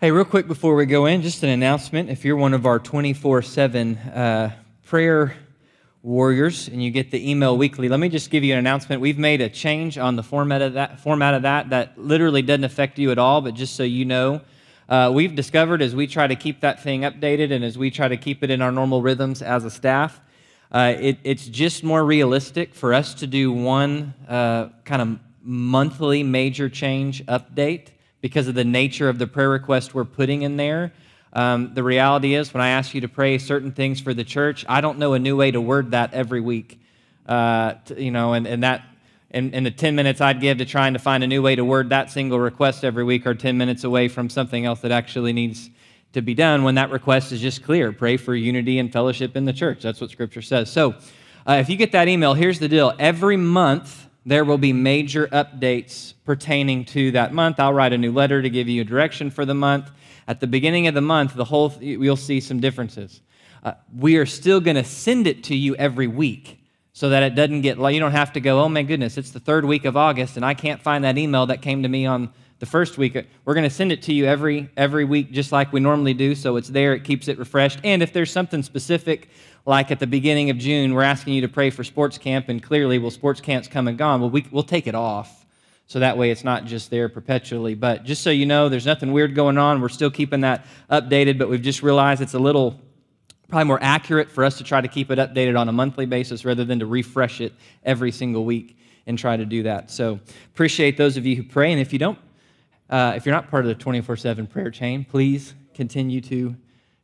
Hey, real quick before we go in, just an announcement. If you're one of our 24/7 prayer warriors and you get the email weekly, let me just give you an announcement. We've made a change on the format of that literally doesn't affect you at all, but just so you know, we've discovered as we try to keep that thing updated and as we try to keep it in our normal rhythms as a staff, it's just more realistic for us to do one kind of monthly major change update. Because of the nature of the prayer request we're putting in there. The reality is when I ask you to pray certain things for the church, I don't know a new way to word that every week. And the 10 minutes I'd give to trying to find a new way to word that single request every week are 10 minutes away from something else that actually needs to be done when that request is just clear. Pray for unity and fellowship in the church. That's what Scripture says. So if you get that email, here's the deal. Every month, there will be major updates pertaining to that month. I'll write a new letter to give you a direction for the month. At the beginning of the month, you'll see some differences. We are still going to send it to you every week so that it doesn't get, you don't have to go, oh my goodness, it's the third week of August and I can't find that email that came to me on the first week. We're going to send it to you every week just like we normally do, so it's there, it keeps it refreshed. And if there's something specific, like at the beginning of June, we're asking you to pray for sports camp, and clearly, well, sports camp's come and gone. Well, we'll take it off, so that way it's not just there perpetually. But just so you know, there's nothing weird going on. We're still keeping that updated, but we've just realized it's a little probably more accurate for us to try to keep it updated on a monthly basis rather than to refresh it every single week and try to do that. So appreciate those of you who pray, and if you don't, if you're not part of the 24/7 prayer chain, please continue to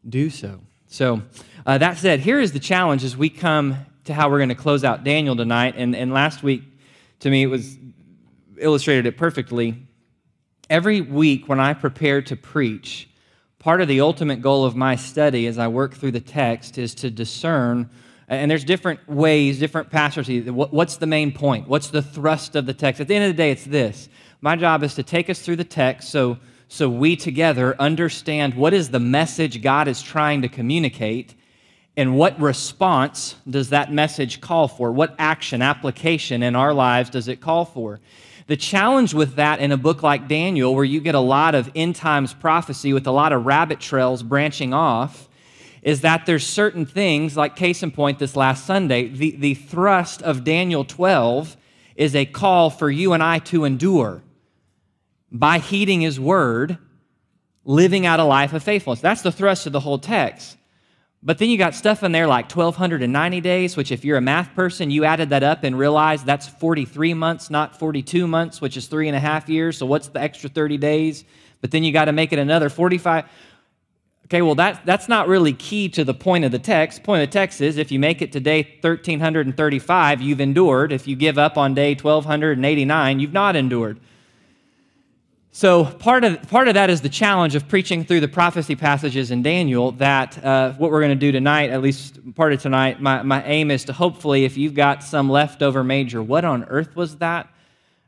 do so. So that said, here is the challenge as we come to how we're going to close out Daniel tonight. And last week, to me, it was illustrated it perfectly. Every week when I prepare to preach, part of the ultimate goal of my study as I work through the text is to discern, and there's different ways, different pastors, what's the main point? What's the thrust of the text? At the end of the day, it's this. My job is to take us through the text so we together understand what is the message God is trying to communicate and what response does that message call for? What action, application in our lives does it call for? The challenge with that in a book like Daniel, where you get a lot of end times prophecy with a lot of rabbit trails branching off, is that there's certain things, like case in point this last Sunday, the thrust of Daniel 12 is a call for you and I to endure. By heeding his word, living out a life of faithfulness. That's the thrust of the whole text. But then you got stuff in there like 1,290 days, which if you're a math person, you added that up and realized that's 43 months, not 42 months, which is 3.5 years. So what's the extra 30 days? But then you got to make it another 45. Okay, well, that's not really key to the point of the text. The point of the text is if you make it to day 1,335, you've endured. If you give up on day 1,289, you've not endured. So part of that is the challenge of preaching through the prophecy passages in Daniel, that what we're going to do tonight, at least part of tonight, my aim is to hopefully, if you've got some leftover major, what on earth was that?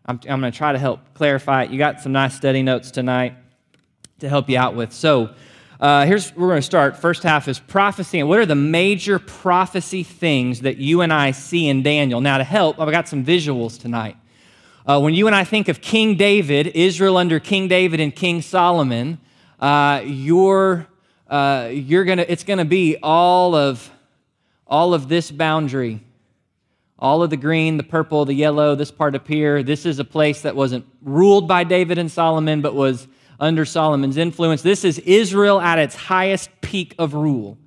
I'm going to try to help clarify it. You got some nice study notes tonight to help you out with. So we're going to start. First half is prophecy. And what are the major prophecy things that you and I see in Daniel? Now to help, I've got some visuals tonight. When you and I think of King David, Israel under King David and King Solomon, it's gonna be all of this boundary, all of the green, the purple, the yellow, this part up here. This is a place that wasn't ruled by David and Solomon, but was under Solomon's influence. This is Israel at its highest peak of rule.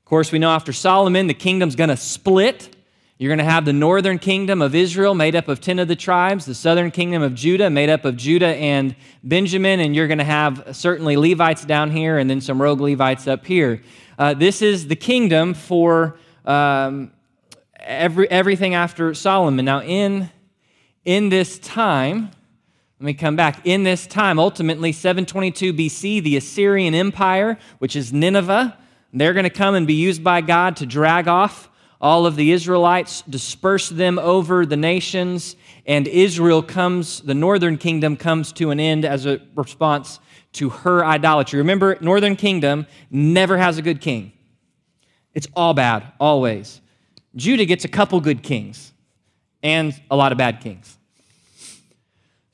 Of course, we know after Solomon, the kingdom's gonna split. You're going to have the northern kingdom of Israel made up of 10 of the tribes, the southern kingdom of Judah made up of Judah and Benjamin, and you're going to have certainly Levites down here and then some rogue Levites up here. This is the kingdom for everything after Solomon. Now in this time, let me come back. In this time, ultimately 722 BC, the Assyrian Empire, which is Nineveh, they're going to come and be used by God to drag off all of the Israelites, disperse them over the nations, and Israel comes, the northern kingdom comes to an end as a response to her idolatry. Remember, northern kingdom never has a good king. It's all bad, always. Judah gets a couple good kings and a lot of bad kings.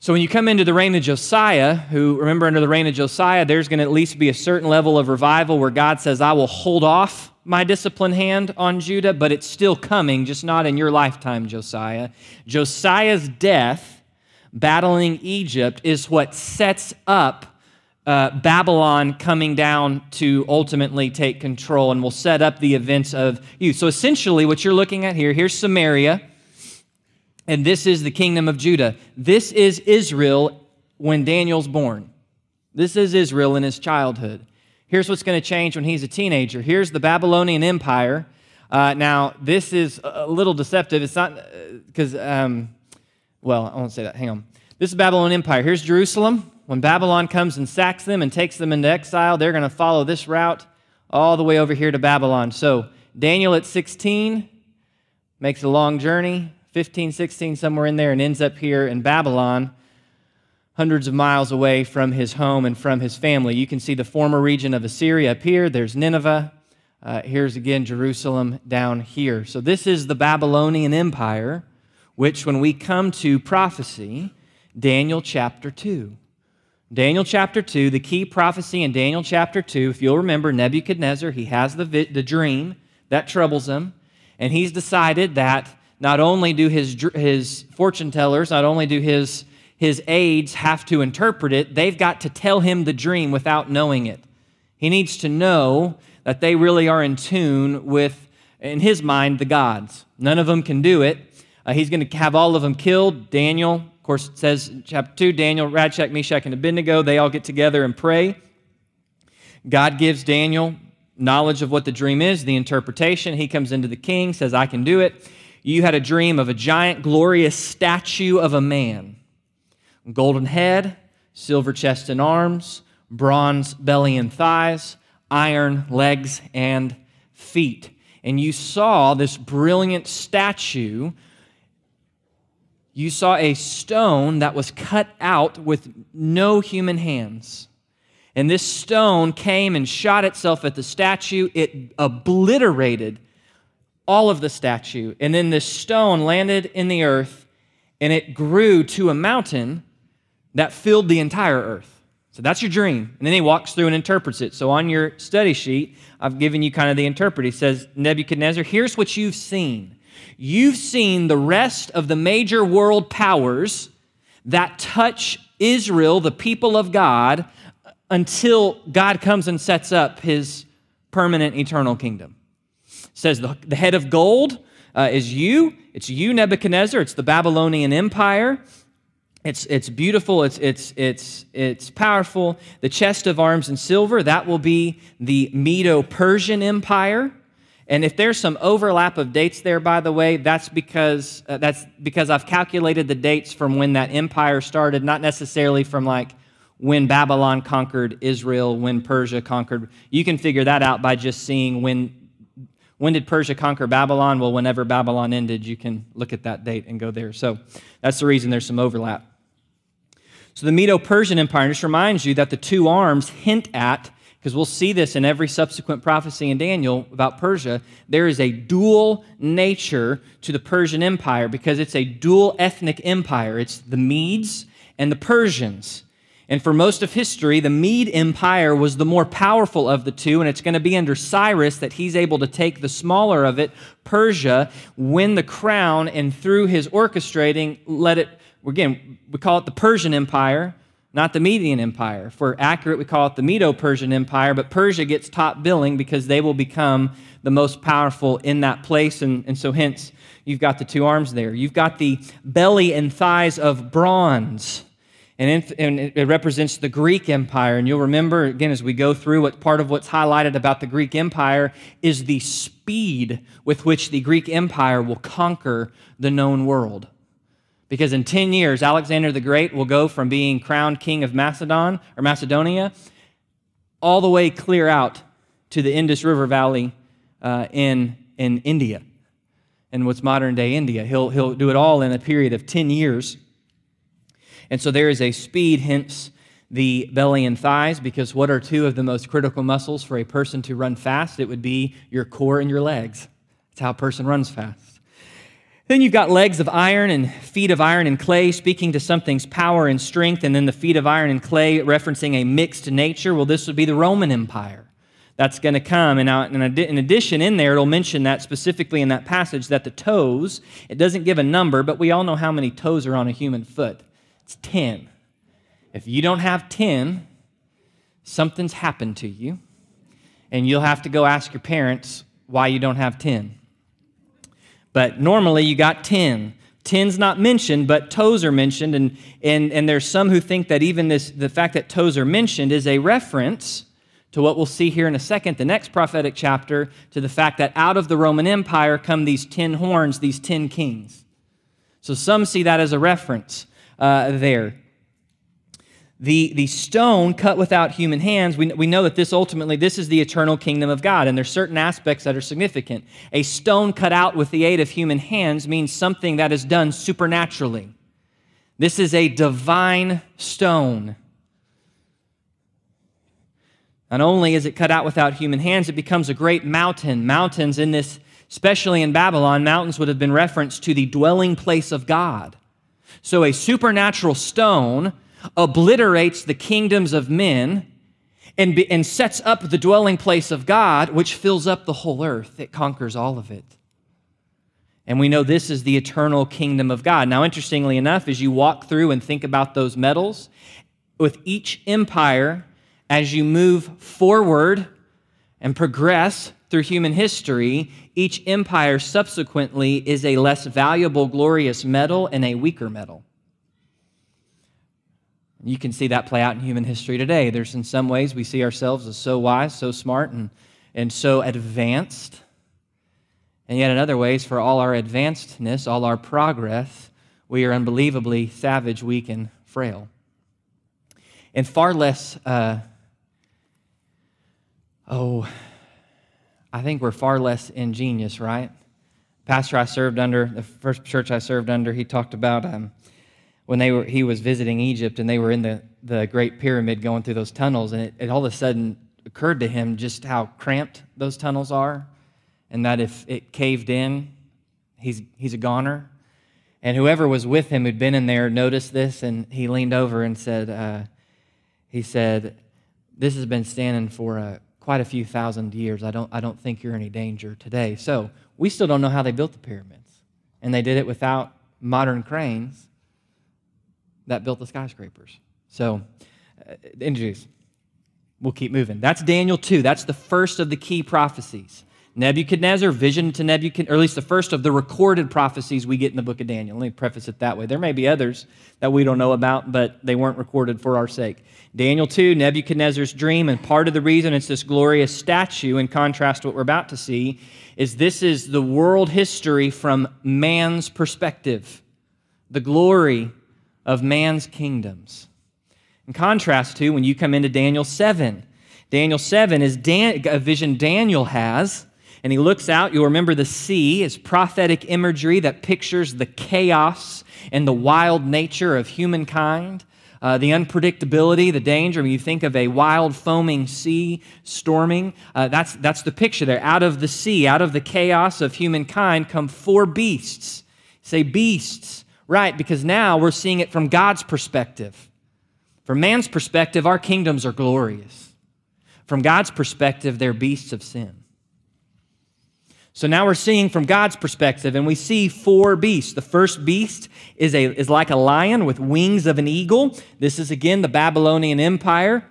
So when you come into the reign of Josiah, who, remember, under the reign of Josiah, there's going to at least be a certain level of revival where God says, I will hold off my discipline hand on Judah, but it's still coming, just not in your lifetime, Josiah. Josiah's death, battling Egypt, is what sets up Babylon coming down to ultimately take control and will set up the events of you. So essentially what you're looking at here, here's Samaria, and this is the kingdom of Judah. This is Israel when Daniel's born. This is Israel in his childhood. Here's what's going to change when he's a teenager. Here's the Babylonian Empire. Now, this is a little deceptive. It's not because, I won't say that. Hang on. This is Babylon Empire. Here's Jerusalem. When Babylon comes and sacks them and takes them into exile, they're going to follow this route all the way over here to Babylon. So Daniel at 16 makes a long journey, 15, 16, somewhere in there, and ends up here in Babylon, hundreds of miles away from his home and from his family. You can see the former region of Assyria up here. There's Nineveh. Here's again Jerusalem down here. So this is the Babylonian Empire, which when we come to prophecy, Daniel chapter 2. Daniel chapter 2, the key prophecy in Daniel chapter 2, if you'll remember, Nebuchadnezzar, he has the dream that troubles him, and he's decided that not only do his fortune tellers, not only do his aides have to interpret it, they've got to tell him the dream without knowing it. He needs to know that they really are in tune with, in his mind, the gods. None of them can do it. He's going to have all of them killed. Daniel, of course, it says in chapter 2, Daniel, Shadrach, Meshach, and Abednego, they all get together and pray. God gives Daniel knowledge of what the dream is, the interpretation. He comes into the king, says, I can do it. You had a dream of a giant, glorious statue of a man. Golden head, silver chest and arms, bronze belly and thighs, iron legs and feet. And you saw this brilliant statue. You saw a stone that was cut out with no human hands. And this stone came and shot itself at the statue. It obliterated all of the statue. And then this stone landed in the earth, and it grew to a mountain that filled the entire earth. So that's your dream. And then he walks through and interprets it. So on your study sheet, I've given you kind of the interpret. He says, Nebuchadnezzar, here's what you've seen. You've seen the rest of the major world powers that touch Israel, the people of God, until God comes and sets up his permanent eternal kingdom. It says the head of gold is you. It's you, Nebuchadnezzar. It's the Babylonian Empire. It's beautiful. It's powerful. The chest of arms and silver, that will be the Medo-Persian Empire. And if there's some overlap of dates there, by the way, that's because I've calculated the dates from when that empire started, not necessarily from like when Babylon conquered Israel, when Persia conquered. You can figure that out by just seeing when did Persia conquer Babylon. Well, whenever Babylon ended, you can look at that date and go there. So that's the reason there's some overlap. So the Medo-Persian Empire, just reminds you that the two arms hint at, because we'll see this in every subsequent prophecy in Daniel about Persia, there is a dual nature to the Persian Empire because it's a dual ethnic empire. It's the Medes and the Persians. And for most of history, the Mede Empire was the more powerful of the two, and it's going to be under Cyrus that he's able to take the smaller of it, Persia, win the crown, and through his orchestrating, we call it the Persian Empire, not the Median Empire. If we're accurate, we call it the Medo-Persian Empire, but Persia gets top billing because they will become the most powerful in that place, and so hence, you've got the two arms there. You've got the belly and thighs of bronze, and it represents the Greek Empire, and you'll remember, again, as we go through, what part of what's highlighted about the Greek Empire is the speed with which the Greek Empire will conquer the known world. Because in 10 years, Alexander the Great will go from being crowned king of Macedonia all the way clear out to the Indus River Valley in India, in what's modern-day India. He'll do it all in a period of 10 years. And so there is a speed, hence the belly and thighs, because what are two of the most critical muscles for a person to run fast? It would be your core and your legs. That's how a person runs fast. Then you've got legs of iron and feet of iron and clay, speaking to something's power and strength, and then the feet of iron and clay referencing a mixed nature. Well, this would be the Roman Empire that's going to come. And in addition, in there, it'll mention that specifically in that passage that the toes, it doesn't give a number, but we all know how many toes are on a human foot. It's 10. If you don't have 10, something's happened to you, and you'll have to go ask your parents why you don't have 10. But normally you got 10. 10's not mentioned, but toes are mentioned, and there's some who think that even the fact that toes are mentioned is a reference to what we'll see here in a second, the next prophetic chapter, to the fact that out of the Roman Empire come these 10 horns, these 10 kings. So some see that as a reference there. The stone cut without human hands, we know that this is the eternal kingdom of God, and there's certain aspects that are significant. A stone cut out with the aid of human hands means something that is done supernaturally. This is a divine stone. Not only is it cut out without human hands, it becomes a great mountain. Mountains in this, especially in Babylon, mountains would have been referenced to the dwelling place of God. So a supernatural stone obliterates the kingdoms of men and sets up the dwelling place of God, which fills up the whole earth. It conquers all of it. And we know this is the eternal kingdom of God. Now, interestingly enough, as you walk through and think about those metals, with each empire, as you move forward and progress through human history, each empire subsequently is a less valuable, glorious metal and a weaker metal. You can see that play out in human history today. There's in some ways we see ourselves as so wise, so smart, and so advanced. And yet in other ways, for all our advancedness, all our progress, we are unbelievably savage, weak, and frail. And far less, I think we're far less ingenious, right? Pastor I served under, the first church I served under, he talked about when he was visiting Egypt and they were in the Great Pyramid going through those tunnels, and it all of a sudden occurred to him just how cramped those tunnels are, and that if it caved in, he's a goner. And whoever was with him who'd been in there noticed this, and he leaned over and said, this has been standing for quite a few thousand years. I don't think you're in any danger today. So we still don't know how they built the pyramids, and they did it without modern cranes that built the skyscrapers. So, injuries. We'll keep moving. That's Daniel 2. That's the first of the key prophecies. Nebuchadnezzar, vision to Nebuchadnezzar, or at least the first of the recorded prophecies we get in the book of Daniel. Let me preface it that way. There may be others that we don't know about, but they weren't recorded for our sake. Daniel 2, Nebuchadnezzar's dream, and part of the reason it's this glorious statue, in contrast to what we're about to see, is this is the world history from man's perspective. The glory of man's kingdoms. In contrast to when you come into Daniel 7. Daniel 7 is a vision Daniel has, and he looks out. You'll remember the sea is prophetic imagery that pictures the chaos and the wild nature of humankind, the unpredictability, the danger. When you think of a wild, foaming sea storming, that's the picture there. Out of the sea, out of the chaos of humankind come four beasts. Say beasts. Right, because now we're seeing it from God's perspective. From man's perspective, our kingdoms are glorious. From God's perspective, they're beasts of sin. So now we're seeing from God's perspective, and we see four beasts. The first beast is like a lion with wings of an eagle. This is, again, the Babylonian Empire.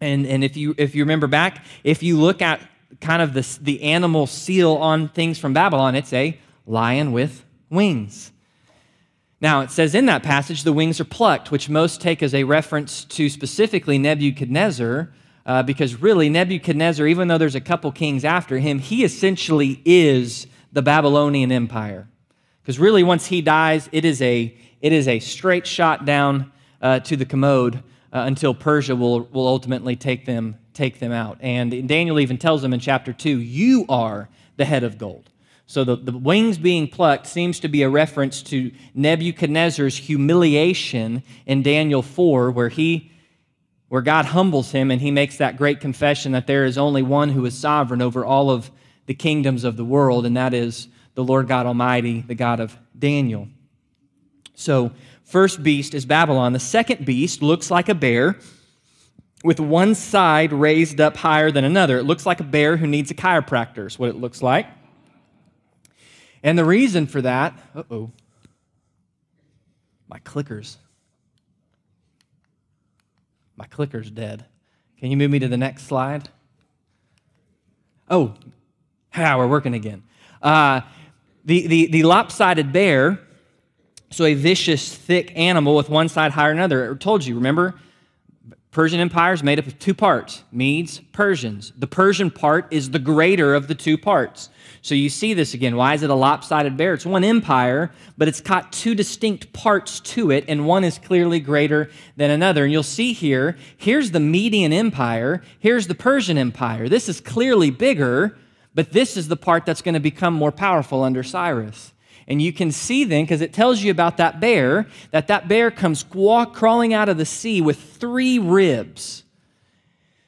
And if you remember back, if you look at kind of the animal seal on things from Babylon, it's a lion with wings. Now, it says in that passage, the wings are plucked, which most take as a reference to specifically Nebuchadnezzar, because really Nebuchadnezzar, even though there's a couple kings after him, he essentially is the Babylonian Empire. Because really, once he dies, it is a straight shot down to the commode until Persia will ultimately take them out. And Daniel even tells them in chapter 2, you are the head of gold. So the wings being plucked seems to be a reference to Nebuchadnezzar's humiliation in Daniel 4, where God humbles him and he makes that great confession that there is only one who is sovereign over all of the kingdoms of the world, and that is the Lord God Almighty, the God of Daniel. So, first beast is Babylon. The second beast looks like a bear with one side raised up higher than another. It looks like a bear who needs a chiropractor is what it looks like. And the reason for that, my clicker's dead. Can you move me to the next slide? We're working again. The lopsided bear, so a vicious, thick animal with one side higher than another. I told you, remember, Persian Empire is made up of two parts, Medes, Persians. The Persian part is the greater of the two parts. So you see this again. Why is it a lopsided bear? It's one empire, but it's got two distinct parts to it, and one is clearly greater than another. And you'll see here, here's the Median Empire, here's the Persian Empire. This is clearly bigger, but this is the part that's going to become more powerful under Cyrus. And you can see then, because it tells you about that bear, that bear comes crawling out of the sea with three ribs.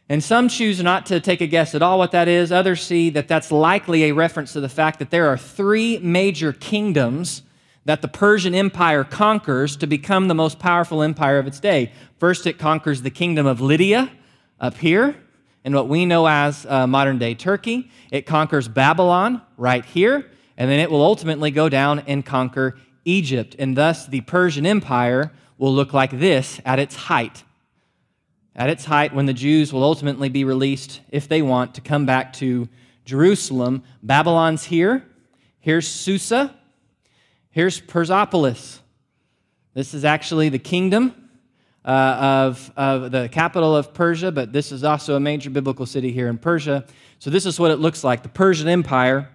And some choose not to take a guess at all what that is. Others see that that's likely a reference to the fact that there are three major kingdoms that the Persian Empire conquers to become the most powerful empire of its day. First, it conquers the kingdom of Lydia up here, in what we know as modern-day Turkey. It conquers Babylon right here. And then it will ultimately go down and conquer Egypt. And thus, the Persian Empire will look like this at its height. At its height, when the Jews will ultimately be released, if they want, to come back to Jerusalem. Babylon's here. Here's Susa. Here's Persepolis. This is actually the kingdom of the capital of Persia, but this is also a major biblical city here in Persia. So this is what it looks like. The Persian Empire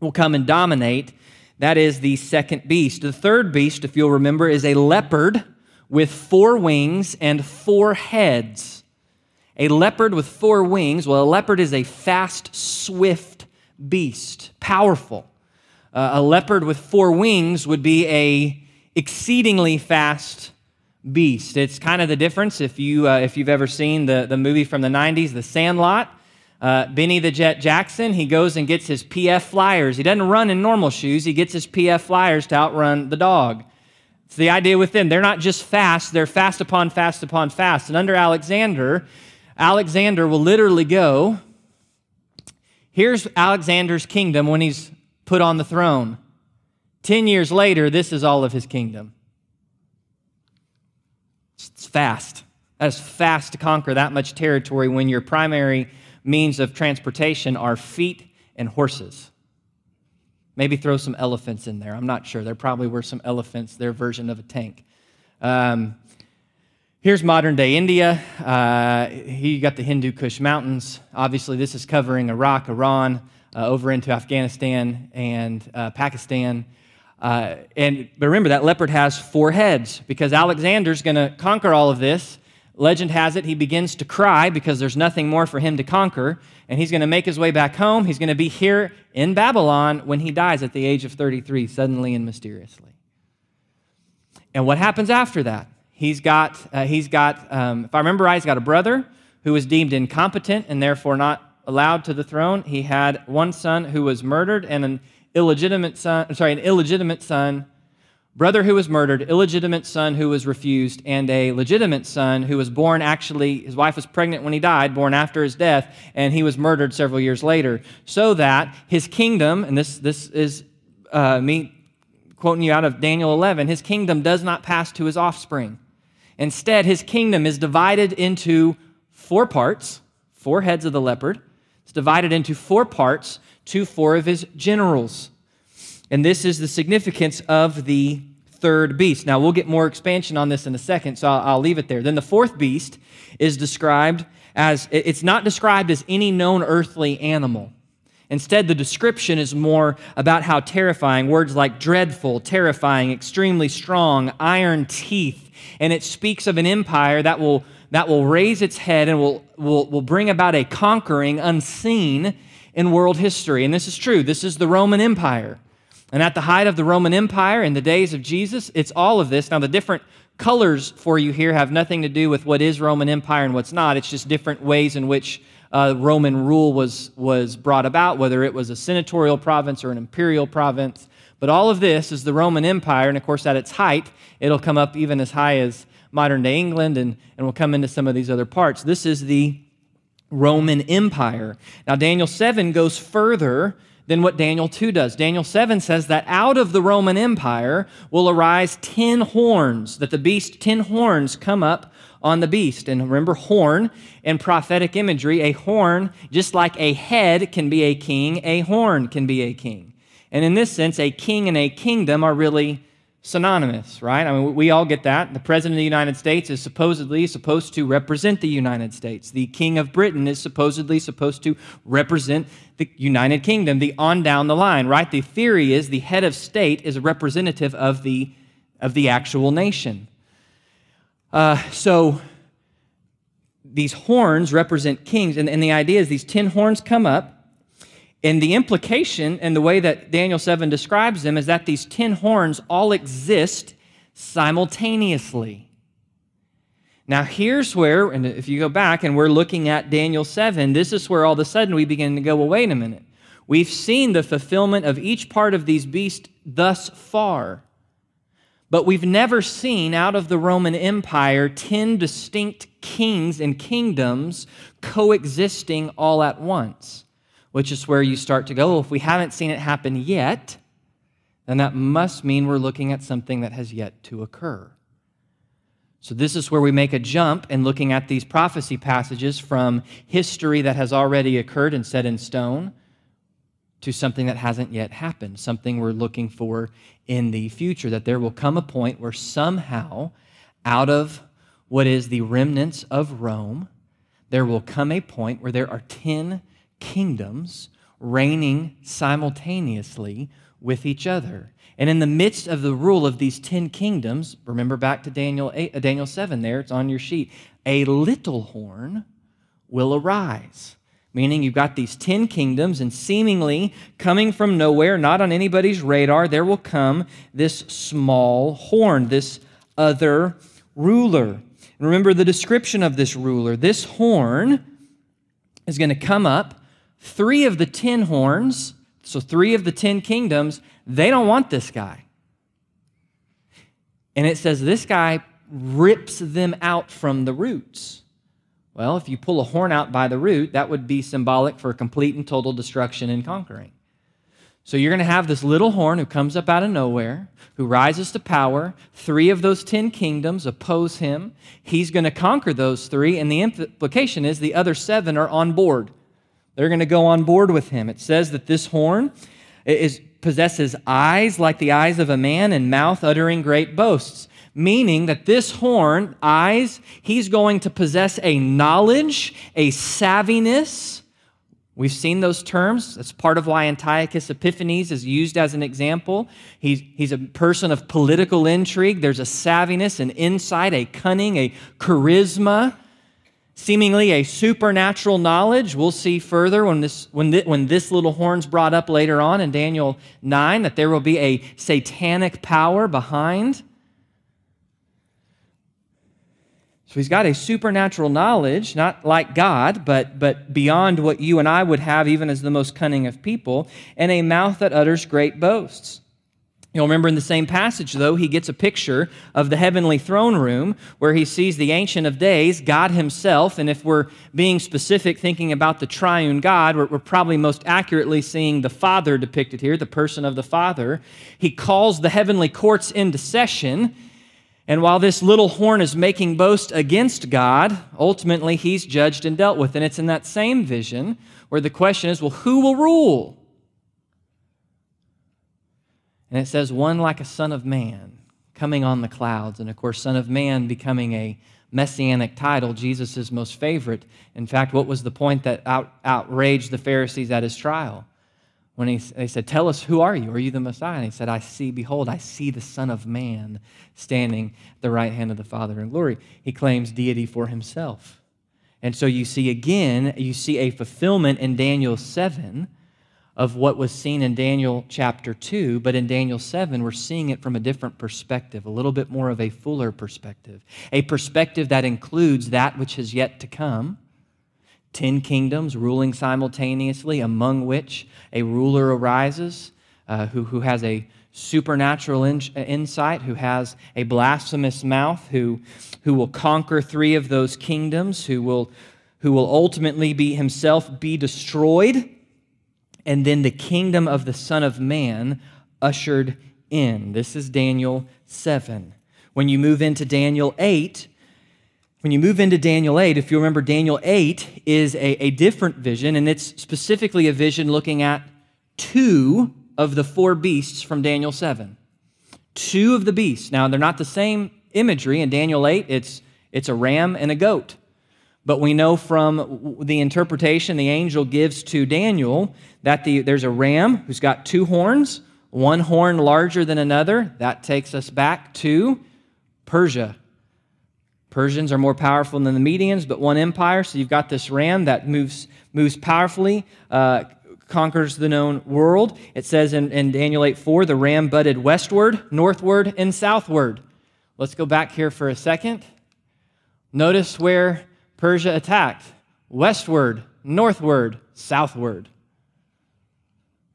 will come and dominate. That is the second beast. The third beast, if you'll remember, is a leopard with four wings and four heads. A leopard with four wings. Well, a leopard is a fast, swift beast, powerful. A leopard with four wings would be a exceedingly fast beast. It's kind of the difference if you've ever seen the movie from the 90s, The Sandlot. Benny the Jet Jackson, he goes and gets his PF Flyers. He doesn't run in normal shoes. He gets his PF Flyers to outrun the dog. It's the idea with them. They're not just fast. They're fast upon fast upon fast. And under Alexander will literally go, here's Alexander's kingdom when he's put on the throne. 10 years later, this is all of his kingdom. It's fast. That is fast to conquer that much territory when your primary means of transportation are feet and horses. Maybe throw some elephants in there. I'm not sure. There probably were some elephants, their version of a tank. Here's modern-day India. Here you got the Hindu Kush Mountains. Obviously, this is covering Iraq, Iran, over into Afghanistan and Pakistan. But remember, that leopard has four heads because Alexander's going to conquer all of this. Legend has it, he begins to cry because there's nothing more for him to conquer, and he's going to make his way back home. He's going to be here in Babylon when he dies at the age of 33, suddenly and mysteriously. And what happens after that? He's got, if I remember right, he's got a brother who was deemed incompetent and therefore not allowed to the throne. He had one son who was murdered and an illegitimate son, brother who was murdered, illegitimate son who was refused, and a legitimate son who was born actually, his wife was pregnant when he died, born after his death, and he was murdered several years later, so that his kingdom, and this is me quoting you out of Daniel 11, his kingdom does not pass to his offspring. Instead, his kingdom is divided into four parts, four heads of the leopard. It's divided into four parts to four of his generals. And this is the significance of the third beast. Now, we'll get more expansion on this in a second, so I'll leave it there. Then the fourth beast is described as, it's not described as any known earthly animal. Instead, the description is more about how terrifying, words like dreadful, terrifying, extremely strong, iron teeth, and it speaks of an empire that will raise its head and will bring about a conquering unseen in world history. And this is true. This is the Roman Empire. And at the height of the Roman Empire in the days of Jesus, it's all of this. Now, the different colors for you here have nothing to do with what is Roman Empire and what's not. It's just different ways in which Roman rule was brought about, whether it was a senatorial province or an imperial province. But all of this is the Roman Empire, and of course at its height, it'll come up even as high as modern-day England, and we'll come into some of these other parts. This is the Roman Empire. Now, Daniel 7 goes further than what Daniel 2 does. Daniel 7 says that out of the Roman Empire will arise 10 horns, that the beast, 10 horns come up on the beast. And remember, horn in prophetic imagery, a horn, just like a head can be a king, a horn can be a king. And in this sense, a king and a kingdom are really synonymous, right? I mean, we all get that. The President of the United States is supposedly supposed to represent the United States. The King of Britain is supposedly supposed to represent the United Kingdom, the on down the line, right? The theory is the head of state is a representative of the actual nation. So these horns represent kings, and the idea is these 10 horns come up. And the implication and the way that Daniel 7 describes them is that these 10 horns all exist simultaneously. Now here's where, and if you go back and we're looking at Daniel 7, this is where all of a sudden we begin to go, well, wait a minute. We've seen the fulfillment of each part of these beasts thus far, but we've never seen out of the Roman Empire 10 distinct kings and kingdoms coexisting all at once. Which is where you start to go, well, if we haven't seen it happen yet, then that must mean we're looking at something that has yet to occur. So this is where we make a jump in looking at these prophecy passages from history that has already occurred and set in stone to something that hasn't yet happened, something we're looking for in the future, that there will come a point where somehow out of what is the remnants of Rome, there will come a point where there are 10 kingdoms reigning simultaneously with each other. And in the midst of the rule of these 10 kingdoms, remember back to Daniel 7 there, it's on your sheet, a little horn will arise. Meaning you've got these 10 kingdoms, and seemingly coming from nowhere, not on anybody's radar, there will come this small horn, this other ruler. And remember the description of this ruler. This horn is going to come up. 3 of the 10 horns, so 3 of the 10 kingdoms, they don't want this guy. And it says this guy rips them out from the roots. Well, if you pull a horn out by the root, that would be symbolic for complete and total destruction and conquering. So you're going to have this little horn who comes up out of nowhere, who rises to power. 3 of those 10 kingdoms oppose him. He's going to conquer those 3, and the implication is the other 7 are on board. They're going to go on board with him. It says that this horn possesses eyes like the eyes of a man and mouth uttering great boasts, meaning that this horn, eyes, he's going to possess a knowledge, a savviness. We've seen those terms. That's part of why Antiochus Epiphanes is used as an example. He's a person of political intrigue. There's a savviness, an insight, a cunning, a charisma, seemingly a supernatural knowledge. We'll see further when this little horn's brought up later on in Daniel 9 that there will be a satanic power behind. So he's got a supernatural knowledge, not like God, but beyond what you and I would have even as the most cunning of people, and a mouth that utters great boasts. You'll remember in the same passage, though, he gets a picture of the heavenly throne room where he sees the Ancient of Days, God himself. And if we're being specific, thinking about the triune God, we're probably most accurately seeing the Father depicted here, the person of the Father. He calls the heavenly courts into session. And while this little horn is making boast against God, ultimately he's judged and dealt with. And it's in that same vision where the question is, well, who will rule? And it says, one like a son of man coming on the clouds. And of course, son of man becoming a messianic title, Jesus' most favorite. In fact, what was the point that outraged the Pharisees at his trial? When they said, tell us, who are you? Are you the Messiah? And he said, I see the Son of Man standing at the right hand of the Father in glory. He claims deity for himself. And so you see a fulfillment in Daniel 7 of what was seen in Daniel chapter 2, but in Daniel 7, we're seeing it from a different perspective, a little bit more of a fuller perspective, a perspective that includes that which has yet to come, 10 kingdoms ruling simultaneously, among which a ruler arises who has a supernatural insight, who has a blasphemous mouth, who will conquer 3 of those kingdoms, who will ultimately be himself be destroyed, and then the kingdom of the Son of Man ushered in. This is Daniel 7. When you move into Daniel 8, if you remember, Daniel 8 is a different vision, and it's specifically a vision looking at 2 of the 4 beasts from Daniel 7. 2 of the beasts. Now, they're not the same imagery. In Daniel 8, it's a ram and a goat. But we know from the interpretation the angel gives to Daniel that there's a ram who's got 2 horns, one horn larger than another. That takes us back to Persia. Persians are more powerful than the Medians, but one empire. So you've got this ram that moves powerfully, conquers the known world. It says in Daniel 8:4, the ram butted westward, northward, and southward. Let's go back here for a second. Notice where Persia attacked: westward, northward, southward.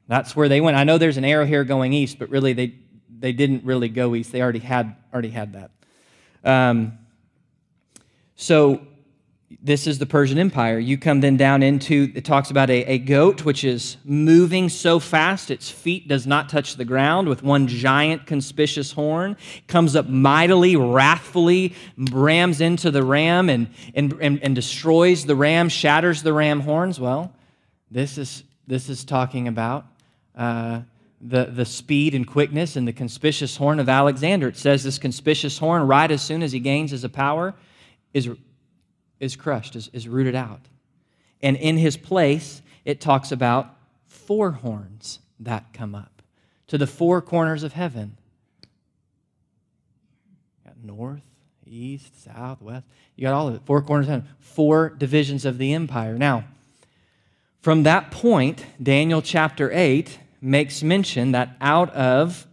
That's where they went. I know there's an arrow here going east, but really they didn't really go east. They already had that. So this is the Persian Empire. You come then down into, it talks about a goat, which is moving so fast its feet does not touch the ground, with one giant conspicuous horn, comes up mightily, wrathfully, rams into the ram and destroys the ram, shatters the ram horns. Well, this is talking about the speed and quickness and the conspicuous horn of Alexander. It says this conspicuous horn, right as soon as he gains his power, is crushed, is rooted out. And in his place, it talks about 4 horns that come up to the 4 corners of heaven. You got north, east, south, west. You got all of it, 4 corners of heaven, 4 divisions of the empire. Now, from that point, Daniel chapter 8 makes mention that out of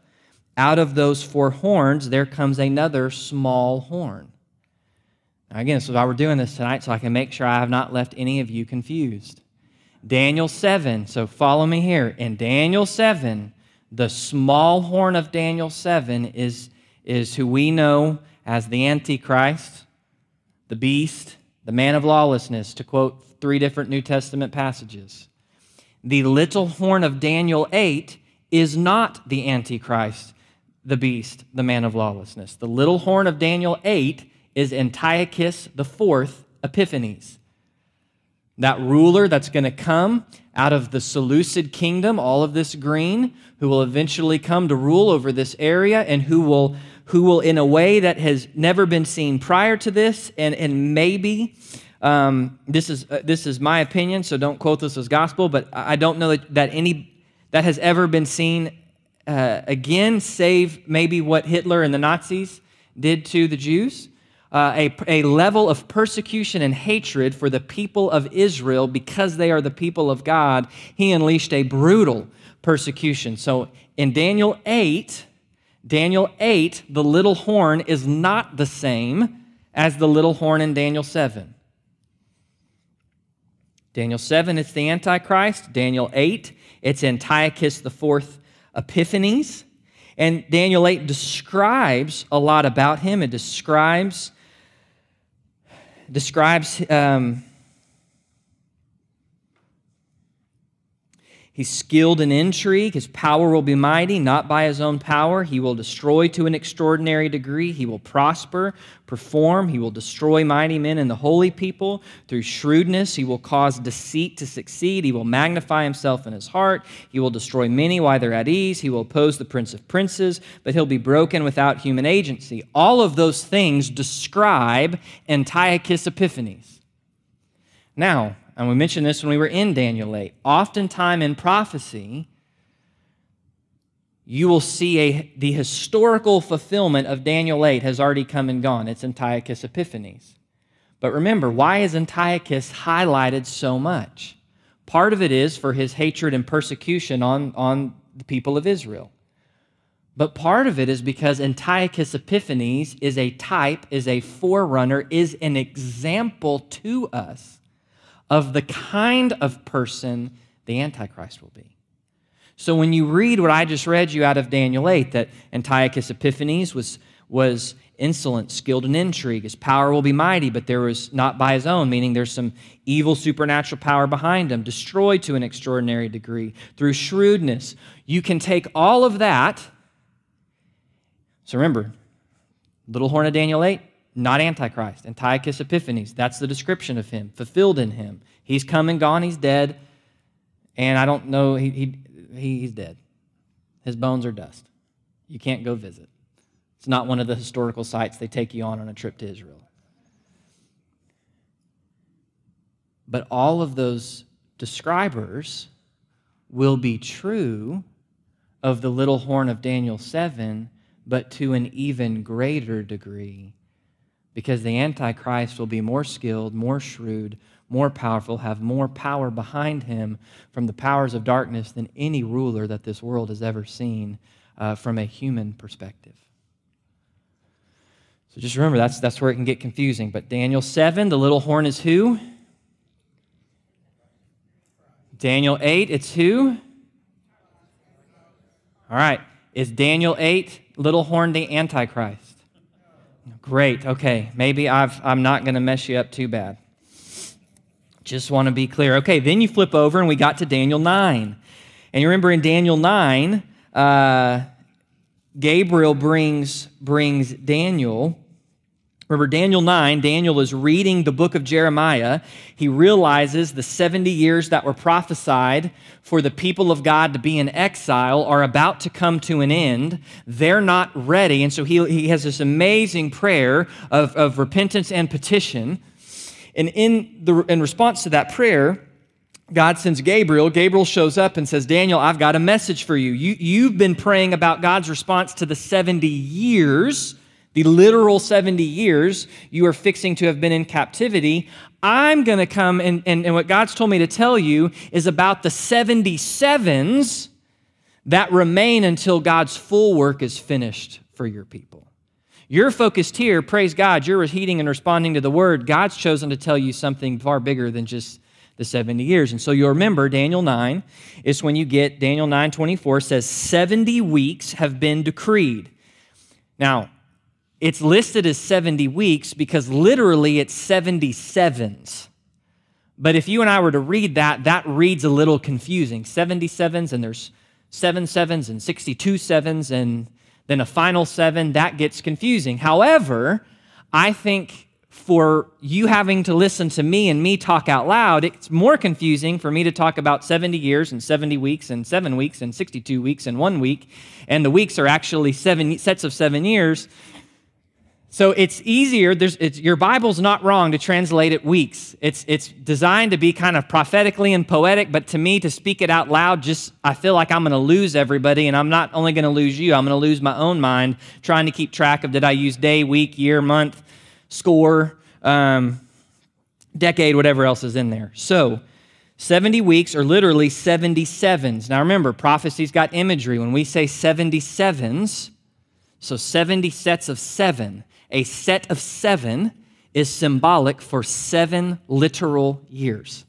those 4 horns, there comes another small horn. Again, so we're doing this tonight so I can make sure I have not left any of you confused. Daniel 7, so follow me here. In Daniel 7, the small horn of Daniel 7 is who we know as the Antichrist, the beast, the man of lawlessness, to quote 3 different New Testament passages. The little horn of Daniel 8 is not the Antichrist, the beast, the man of lawlessness. The little horn of Daniel 8 is Antiochus IV, Epiphanes. That ruler that's going to come out of the Seleucid kingdom, all of this green, who will eventually come to rule over this area, and who will in a way that has never been seen prior to this, and maybe, this is my opinion, so don't quote this as gospel, but I don't know that any that has ever been seen again, save maybe what Hitler and the Nazis did to the Jews. A level of persecution and hatred for the people of Israel because they are the people of God. He unleashed a brutal persecution. So in Daniel 8, the little horn is not the same as the little horn in Daniel 7. Daniel 7, it's the Antichrist. Daniel 8, it's Antiochus IV Epiphanes. And Daniel 8 describes a lot about him. It describes he's skilled in intrigue. His power will be mighty, not by his own power. He will destroy to an extraordinary degree. He will prosper, perform. He will destroy mighty men and the holy people through shrewdness. He will cause deceit to succeed. He will magnify himself in his heart. He will destroy many while they're at ease. He will oppose the prince of princes, but he'll be broken without human agency. All of those things describe Antiochus Epiphanes. Now, and we mentioned this when we were in Daniel 8. Oftentimes in prophecy, you will see the historical fulfillment of Daniel 8 has already come and gone. It's Antiochus Epiphanes. But remember, why is Antiochus highlighted so much? Part of it is for his hatred and persecution on the people of Israel. But part of it is because Antiochus Epiphanes is a type, is a forerunner, is an example to us of the kind of person the Antichrist will be. So when you read what I just read you out of Daniel 8, that Antiochus Epiphanes was insolent, skilled in intrigue, his power will be mighty, but there was not by his own, meaning there's some evil supernatural power behind him, destroyed to an extraordinary degree through shrewdness. You can take all of that. So remember, little horn of Daniel 8, not Antichrist, Antiochus Epiphanes, that's the description of him, fulfilled in him. He's come and gone, he's dead, and I don't know, he's dead. His bones are dust. You can't go visit. It's not one of the historical sites they take you on a trip to Israel. But all of those describers will be true of the little horn of Daniel 7, but to an even greater degree, because the Antichrist will be more skilled, more shrewd, more powerful, have more power behind him from the powers of darkness than any ruler that this world has ever seen from a human perspective. So just remember, that's where it can get confusing. But Daniel 7, the little horn is who? Daniel 8, it's who? All right. Is Daniel 8, little horn, the Antichrist? Great. Okay. Maybe I'm not going to mess you up too bad. Just want to be clear. Okay, then you flip over and we got to Daniel 9. And you remember in Daniel 9, Gabriel brings Daniel. Remember Daniel 9, Daniel is reading the book of Jeremiah. He realizes the 70 years that were prophesied for the people of God to be in exile are about to come to an end. They're not ready. And so he has this amazing prayer of repentance and petition. And in response to that prayer, God sends Gabriel. Gabriel shows up and says, Daniel, I've got a message for you. You've been praying about God's response to the 70 years, the literal 70 years you are fixing to have been in captivity. I'm going to come, and what God's told me to tell you is about the 77s that remain until God's full work is finished for your people. You're focused here, praise God, you're heeding and responding to the word. God's chosen to tell you something far bigger than just the 70 years. And so you'll remember Daniel 9 is when you get Daniel 9:24 says 70 weeks have been decreed. Now, it's listed as 70 weeks because literally it's 77s. But if you and I were to read that, that reads a little confusing. 77s and there's 7 sevens and 62 sevens and then a final 7, that gets confusing. However, I think for you having to listen to me and me talk out loud, it's more confusing for me to talk about 70 years and 70 weeks and 7 weeks and 62 weeks and 1 week, and the weeks are actually 7 sets of 7 years. So it's easier, your Bible's not wrong to translate it weeks. It's designed to be kind of prophetically and poetic, but to me, to speak it out loud, just I feel like I'm gonna lose everybody, and I'm not only gonna lose you, I'm gonna lose my own mind trying to keep track of did I use day, week, year, month, score, decade, whatever else is in there. So 70 weeks are literally 77s. Now remember, prophecy's got imagery. When we say 77s, so 70 sets of 7, a set of 7 is symbolic for 7 literal years.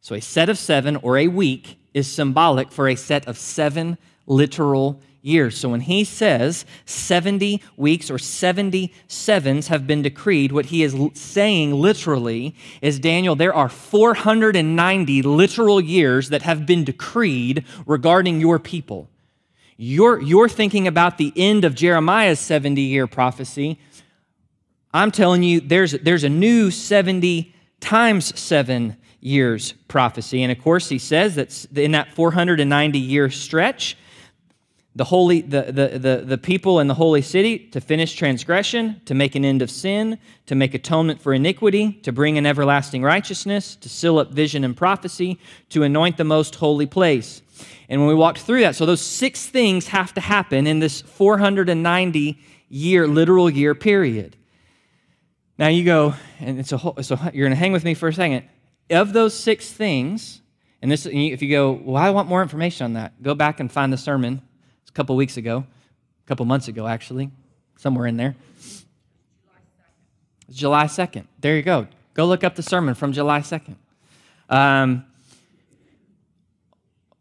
So a set of 7 or a week is symbolic for a set of 7 literal years. So when he says 70 weeks or 77s have been decreed, what he is saying literally is, Daniel, there are 490 literal years that have been decreed regarding your people. You're thinking about the end of Jeremiah's 70-year prophecy. I'm telling you, there's a new 70 times 7 years prophecy. And of course, he says that in that 490-year stretch, the people in the holy city to finish transgression, to make an end of sin, to make atonement for iniquity, to bring in everlasting righteousness, to seal up vision and prophecy, to anoint the most holy place. And when we walked through that, so those 6 things have to happen in this 490-year, literal year period. Now you go, and so you're going to hang with me for a second. Of those 6 things, and this, if you go, well, I want more information on that, go back and find the sermon. A couple months ago, actually, somewhere in there. July 2nd. There you go. Go look up the sermon from July 2nd.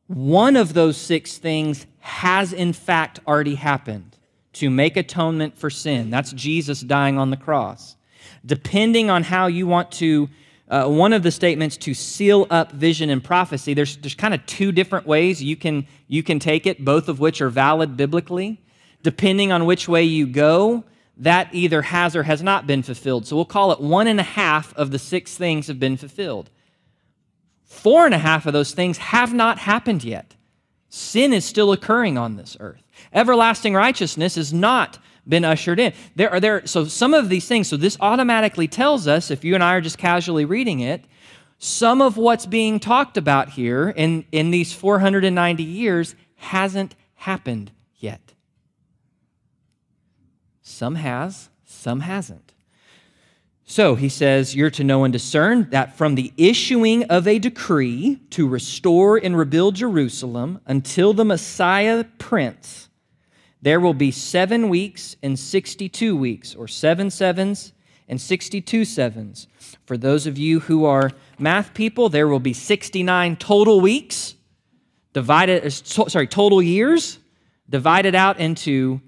One of those six things has in fact already happened to make atonement for sin. That's Jesus dying on the cross. Depending on how you want to, one of the statements to seal up vision and prophecy, there's kind of two different ways you can take it, both of which are valid biblically. Depending on which way you go, that either has or has not been fulfilled. So we'll call it 1.5 of the six things have been fulfilled. 4.5 of those things have not happened yet. Sin is still occurring on this earth. Everlasting righteousness has not been ushered in. So some of these things, so this automatically tells us, if you and I are just casually reading it, some of what's being talked about here in these 490 years hasn't happened yet. Some has, some hasn't. So he says, you're to know and discern that from the issuing of a decree to restore and rebuild Jerusalem until the Messiah Prince, there will be 7 weeks and 62 weeks, or 7 sevens and 62 sevens. For those of you who are math people, there will be 69 total weeks, total years, divided out into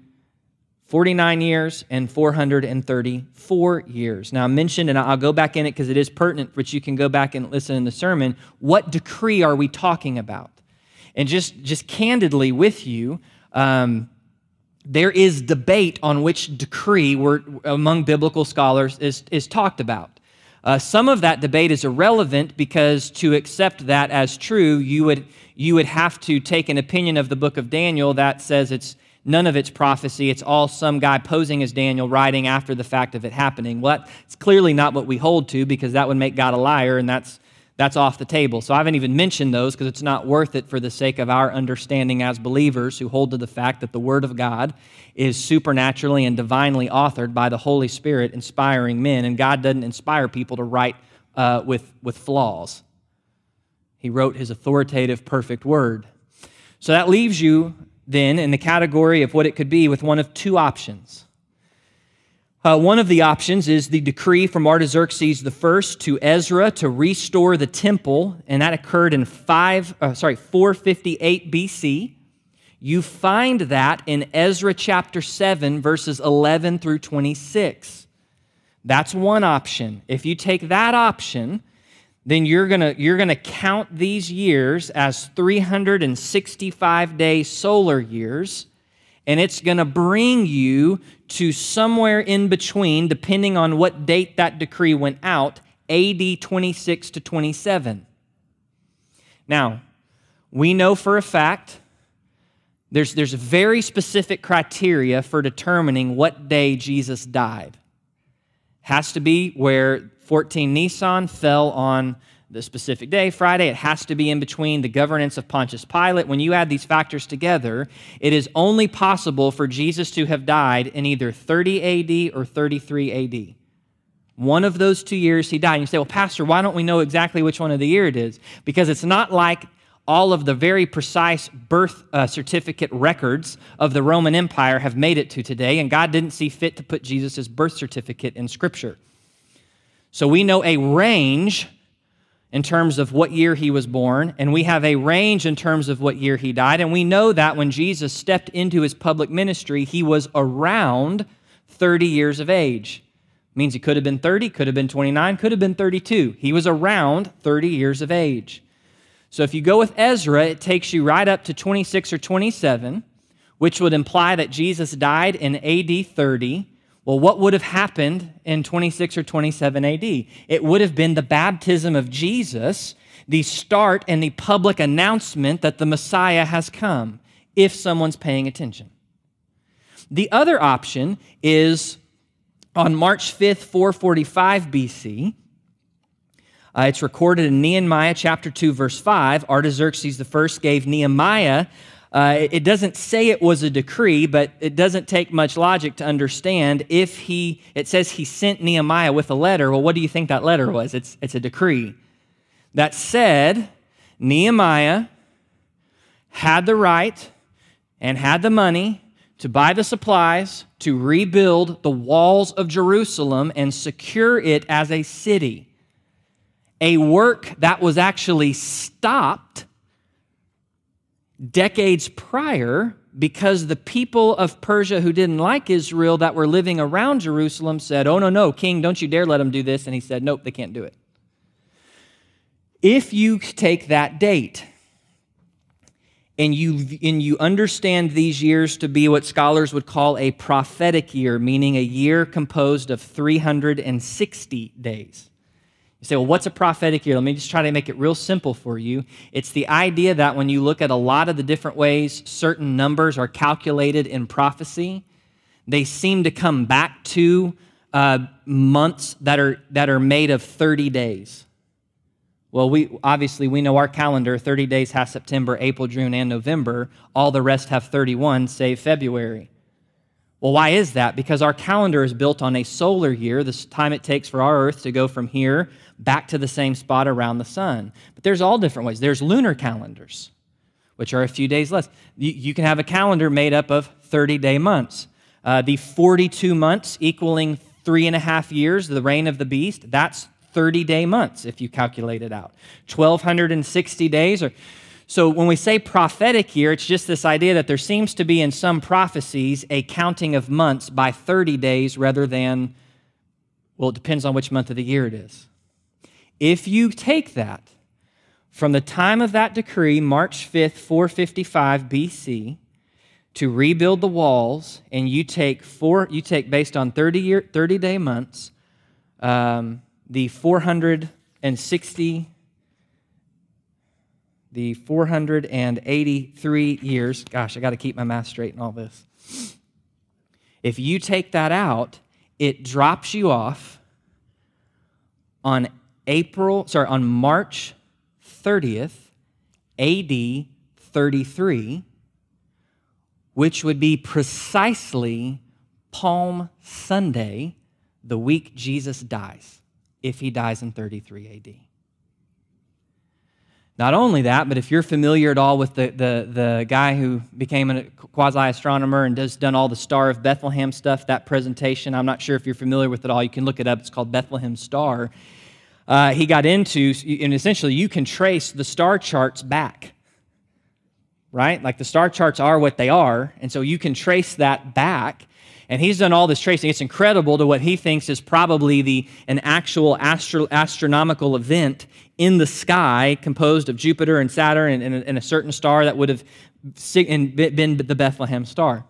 49 years and 434 years. Now I mentioned, and I'll go back in it because it is pertinent, but you can go back and listen in the sermon, what decree are we talking about? And just candidly with you, there is debate on which decree among biblical scholars is talked about. Some of that debate is irrelevant because to accept that as true, you would have to take an opinion of the book of Daniel that says it's none of it's prophecy. It's all some guy posing as Daniel writing after the fact of it happening. Well, it's clearly not what we hold to because that would make God a liar, and that's off the table. So I haven't even mentioned those because it's not worth it for the sake of our understanding as believers who hold to the fact that the Word of God is supernaturally and divinely authored by the Holy Spirit inspiring men, and God doesn't inspire people to write with flaws. He wrote His authoritative, perfect Word. So that leaves you then in the category of what it could be with one of two options. One of the options is the decree from Artaxerxes I to Ezra to restore the temple, and that occurred in 458 BC. You find that in Ezra chapter 7, verses 11 through 26. That's one option. If you take that option, then you're gonna count these years as 365-day solar years, and it's gonna bring you to somewhere in between, depending on what date that decree went out, AD 26 to 27. Now, we know for a fact there's very specific criteria for determining what day Jesus died. Has to be where 14 Nisan fell on the specific day, Friday. It has to be in between the governance of Pontius Pilate. When you add these factors together, it is only possible for Jesus to have died in either 30 AD or 33 AD. One of those 2 years he died. And you say, well, Pastor, why don't we know exactly which one of the year it is? Because it's not like all of the very precise birth certificate records of the Roman Empire have made it to today, and God didn't see fit to put Jesus' birth certificate in Scripture. So we know a range in terms of what year he was born, and we have a range in terms of what year he died, and we know that when Jesus stepped into his public ministry, he was around 30 years of age. It means he could have been 30, could have been 29, could have been 32. He was around 30 years of age. So if you go with Ezra, it takes you right up to 26 or 27, which would imply that Jesus died in AD 30. Well, what would have happened in 26 or 27 AD? It would have been the baptism of Jesus, the start and the public announcement that the Messiah has come, if someone's paying attention. The other option is on March 5th, 445 BC, it's recorded in Nehemiah chapter 2, verse 5. Artaxerxes I gave Nehemiah, it doesn't say it was a decree, but it doesn't take much logic to understand if it says he sent Nehemiah with a letter. Well, what do you think that letter was? It's a decree that said Nehemiah had the right and had the money to buy the supplies to rebuild the walls of Jerusalem and secure it as a city. a work that was actually stopped decades prior because the people of Persia who didn't like Israel that were living around Jerusalem said, oh, no, king, don't you dare let them do this. And he said, nope, they can't do it. If you take that date and you understand these years to be what scholars would call a prophetic year, meaning a year composed of 360 days. You say, well, what's a prophetic year? Let me just try to make it real simple for you. It's the idea that when you look at a lot of the different ways certain numbers are calculated in prophecy, they seem to come back to months that are made of 30 days. Well, we know our calendar. 30 days has September, April, June, and November. All the rest have 31, save February. Well, why is that? Because our calendar is built on a solar year, the time it takes for our Earth to go from here back to the same spot around the sun. But there's all different ways. There's lunar calendars, which are a few days less. You can have a calendar made up of 30-day months. The 42 months equaling 3.5 years, the reign of the beast, that's 30-day months, if you calculate it out. 1,260 days. So when we say prophetic year, it's just this idea that there seems to be in some prophecies a counting of months by 30 days rather than, well, it depends on which month of the year it is. If you take that from the time of that decree, March 5th, 455 BC, to rebuild the walls, and you take based on 30-day months, the 483 years. Gosh, I got to keep my math straight in all this. If you take that out, it drops you off on March 30th, AD 33, which would be precisely Palm Sunday, the week Jesus dies. If he dies in 33 AD. Not only that, but if you're familiar at all with the guy who became a quasi-astronomer and has done all the Star of Bethlehem stuff, that presentation, I'm not sure if you're familiar with it all, you can look it up, it's called Bethlehem Star. He got into, and essentially you can trace the star charts back, right? Like the star charts are what they are, and so you can trace that back. And he's done all this tracing. It's incredible to what he thinks is probably an actual astronomical event in the sky composed of Jupiter and Saturn and a certain star that would have been the Bethlehem star.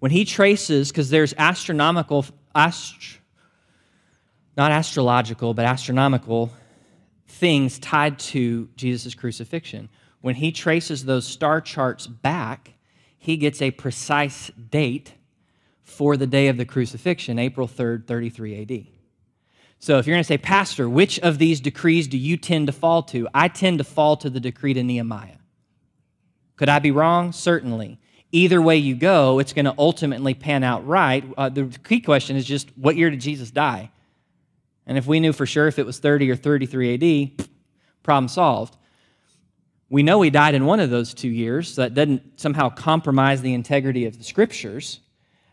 When he traces, because there's astronomical things tied to Jesus' crucifixion. When he traces those star charts back, he gets a precise date for the day of the crucifixion, April 3rd, 33 AD. So if you're going to say, Pastor, which of these decrees do you tend to fall to? I tend to fall to the decree to Nehemiah. Could I be wrong? Certainly. Either way you go, it's going to ultimately pan out right. The key question is just, what year did Jesus die? And if we knew for sure if it was 30 or 33 AD, problem solved. We know he died in one of those 2 years, so that doesn't somehow compromise the integrity of the Scriptures.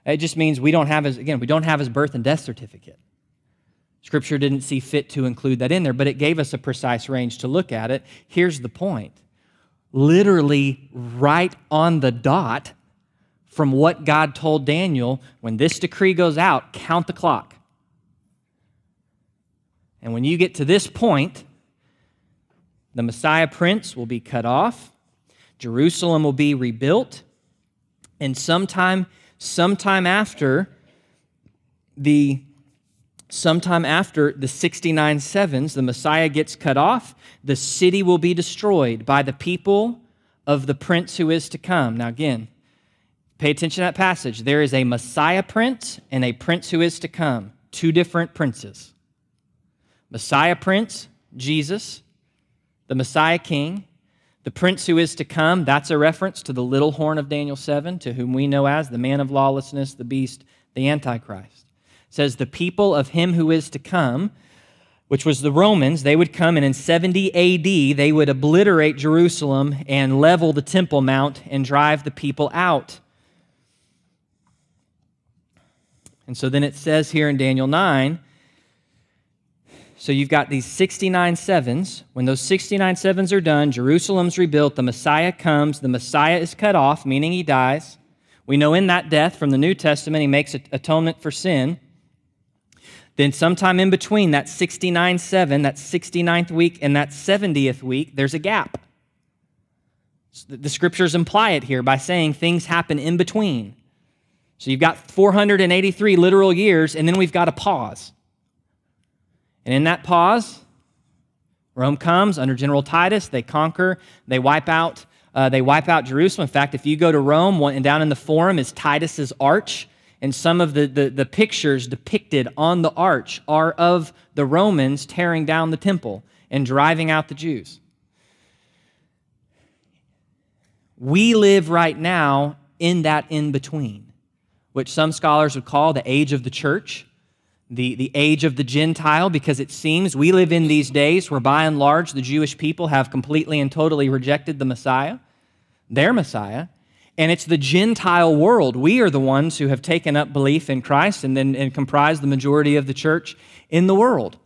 It just means we don't have his birth and death certificate. Scripture didn't see fit to include that in there, but it gave us a precise range to look at it. Here's the point. Literally right on the dot from what God told Daniel, when this decree goes out, count the clock. And when you get to this point, the Messiah prince will be cut off, Jerusalem will be rebuilt, and sometime after the 69 sevens, the Messiah gets cut off, the city will be destroyed by the people of the prince who is to come. Now again, pay attention to that passage. There is a Messiah prince and a prince who is to come. Two different princes. Messiah prince, Jesus, the Messiah king. The prince who is to come, that's a reference to the little horn of Daniel 7, to whom we know as the man of lawlessness, the beast, the Antichrist. It says the people of him who is to come, which was the Romans, they would come and in 70 AD, they would obliterate Jerusalem and level the Temple Mount and drive the people out. And so then it says here in Daniel 9, So you've got these 69 sevens. When those 69 sevens are done, Jerusalem's rebuilt, the Messiah comes, the Messiah is cut off, meaning he dies. We know in that death from the New Testament, he makes atonement for sin. Then sometime in between that 69-7, that 69th week, and that 70th week, there's a gap. The scriptures imply it here by saying things happen in between. So you've got 483 literal years, and then we've got a pause. And in that pause, Rome comes under General Titus. They conquer. They wipe out Jerusalem. In fact, if you go to Rome, and down in the Forum is Titus's arch. And some of the pictures depicted on the arch are of the Romans tearing down the temple and driving out the Jews. We live right now in that in-between, which some scholars would call the age of the church, the age of the Gentile, because it seems we live in these days where by and large the Jewish people have completely and totally rejected the Messiah, their Messiah. And it's the Gentile world. We are the ones who have taken up belief in Christ and comprise the majority of the church in the world.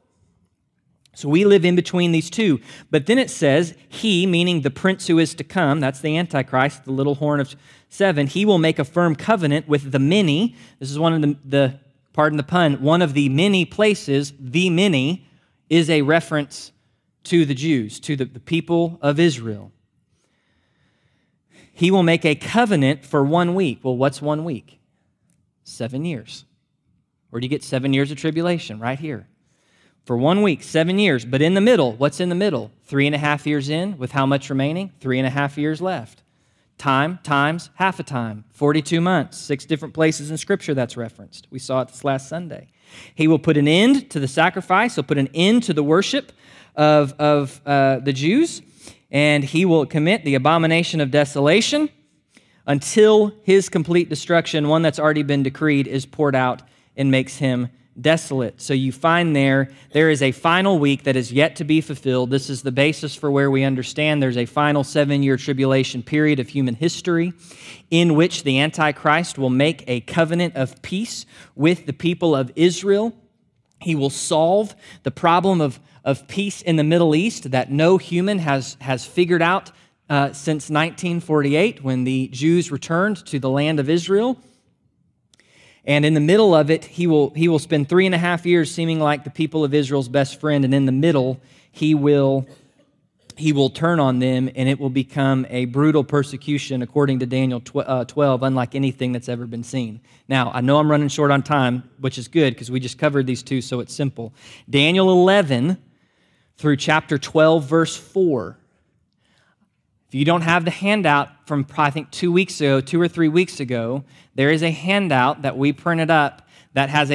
So we live in between these two. But then it says, he, meaning the prince who is to come, that's the Antichrist, the little horn of seven, he will make a firm covenant with the many. This is one of the pardon the pun, one of the many places, the many, is a reference to the Jews, to the people of Israel. He will make a covenant for 1 week. Well, what's 1 week? 7 years. Where do you get 7 years of tribulation? Right here. For 1 week, 7 years. But in the middle, what's in the middle? 3.5 years in, with how much remaining? 3.5 years left. Time times half a time. 42 months. 6 different places in Scripture that's referenced. We saw it this last Sunday. He will put an end to the sacrifice. He'll put an end to the worship of the Jews. And he will commit the abomination of desolation until his complete destruction, one that's already been decreed, is poured out and makes him desolate. So you find there is a final week that is yet to be fulfilled. This is the basis for where we understand there's a final 7-year tribulation period of human history in which the Antichrist will make a covenant of peace with the people of Israel. He will solve the problem of peace in the Middle East that no human has figured out since 1948 when the Jews returned to the land of Israel. And in the middle of it, he will spend 3.5 years seeming like the people of Israel's best friend. And in the middle, he will turn on them, and it will become a brutal persecution, according to Daniel 12, unlike anything that's ever been seen. Now, I know I'm running short on time, which is good, because we just covered these two, so it's simple. Daniel 11 through chapter 12, verse 4. If you don't have the handout from, I think, 2 or 3 weeks ago, there is a handout that we printed up that has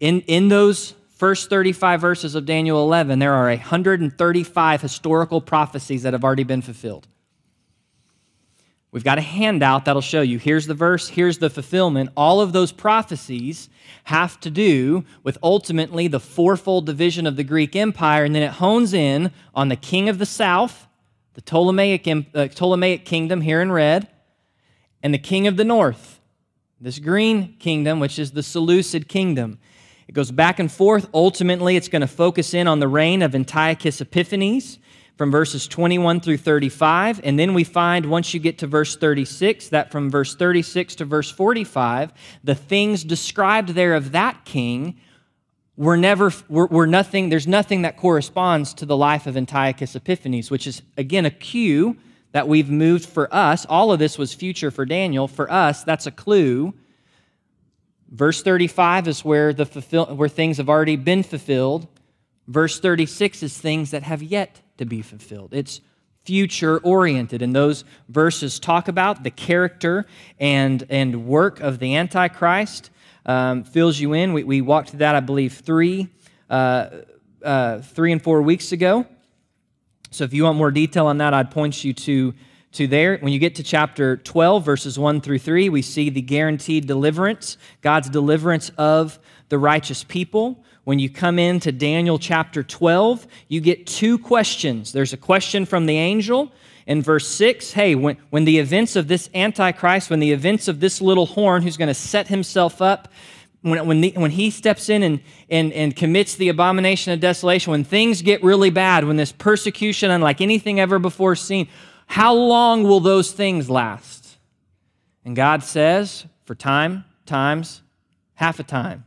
in those first 35 verses of Daniel 11, there are 135 historical prophecies that have already been fulfilled. We've got a handout that'll show you. Here's the verse, here's the fulfillment. All of those prophecies have to do with ultimately the fourfold division of the Greek Empire, and then it hones in on the king of the south, the Ptolemaic kingdom here in red, and the king of the north, this green kingdom, which is the Seleucid kingdom. It goes back and forth. Ultimately, it's going to focus in on the reign of Antiochus Epiphanes from verses 21 through 35. And then we find, once you get to verse 36, that from verse 36 to verse 45, the things described there of that king were nothing. There's nothing that corresponds to the life of Antiochus Epiphanes, which is, again, a cue that we've moved for us. All of this was future for Daniel. For us, that's a clue. Verse 35 is where things have already been fulfilled. Verse 36 is things that have yet to be fulfilled. It's future-oriented, and those verses talk about the character and work of the Antichrist. Fills you in. We walked through that, I believe, three and 4 weeks ago. So if you want more detail on that, I'd point you to there. When you get to chapter 12, verses 1 through 3, we see the guaranteed deliverance, God's deliverance of the righteous people. When you come into Daniel chapter 12, you get two questions. There's a question from the angel in verse 6. Hey, when the events of this Antichrist, when the events of this little horn who's going to set himself up When he steps in and commits the abomination of desolation, when things get really bad, when this persecution unlike anything ever before seen, how long will those things last? And God says, for time, times, half a time.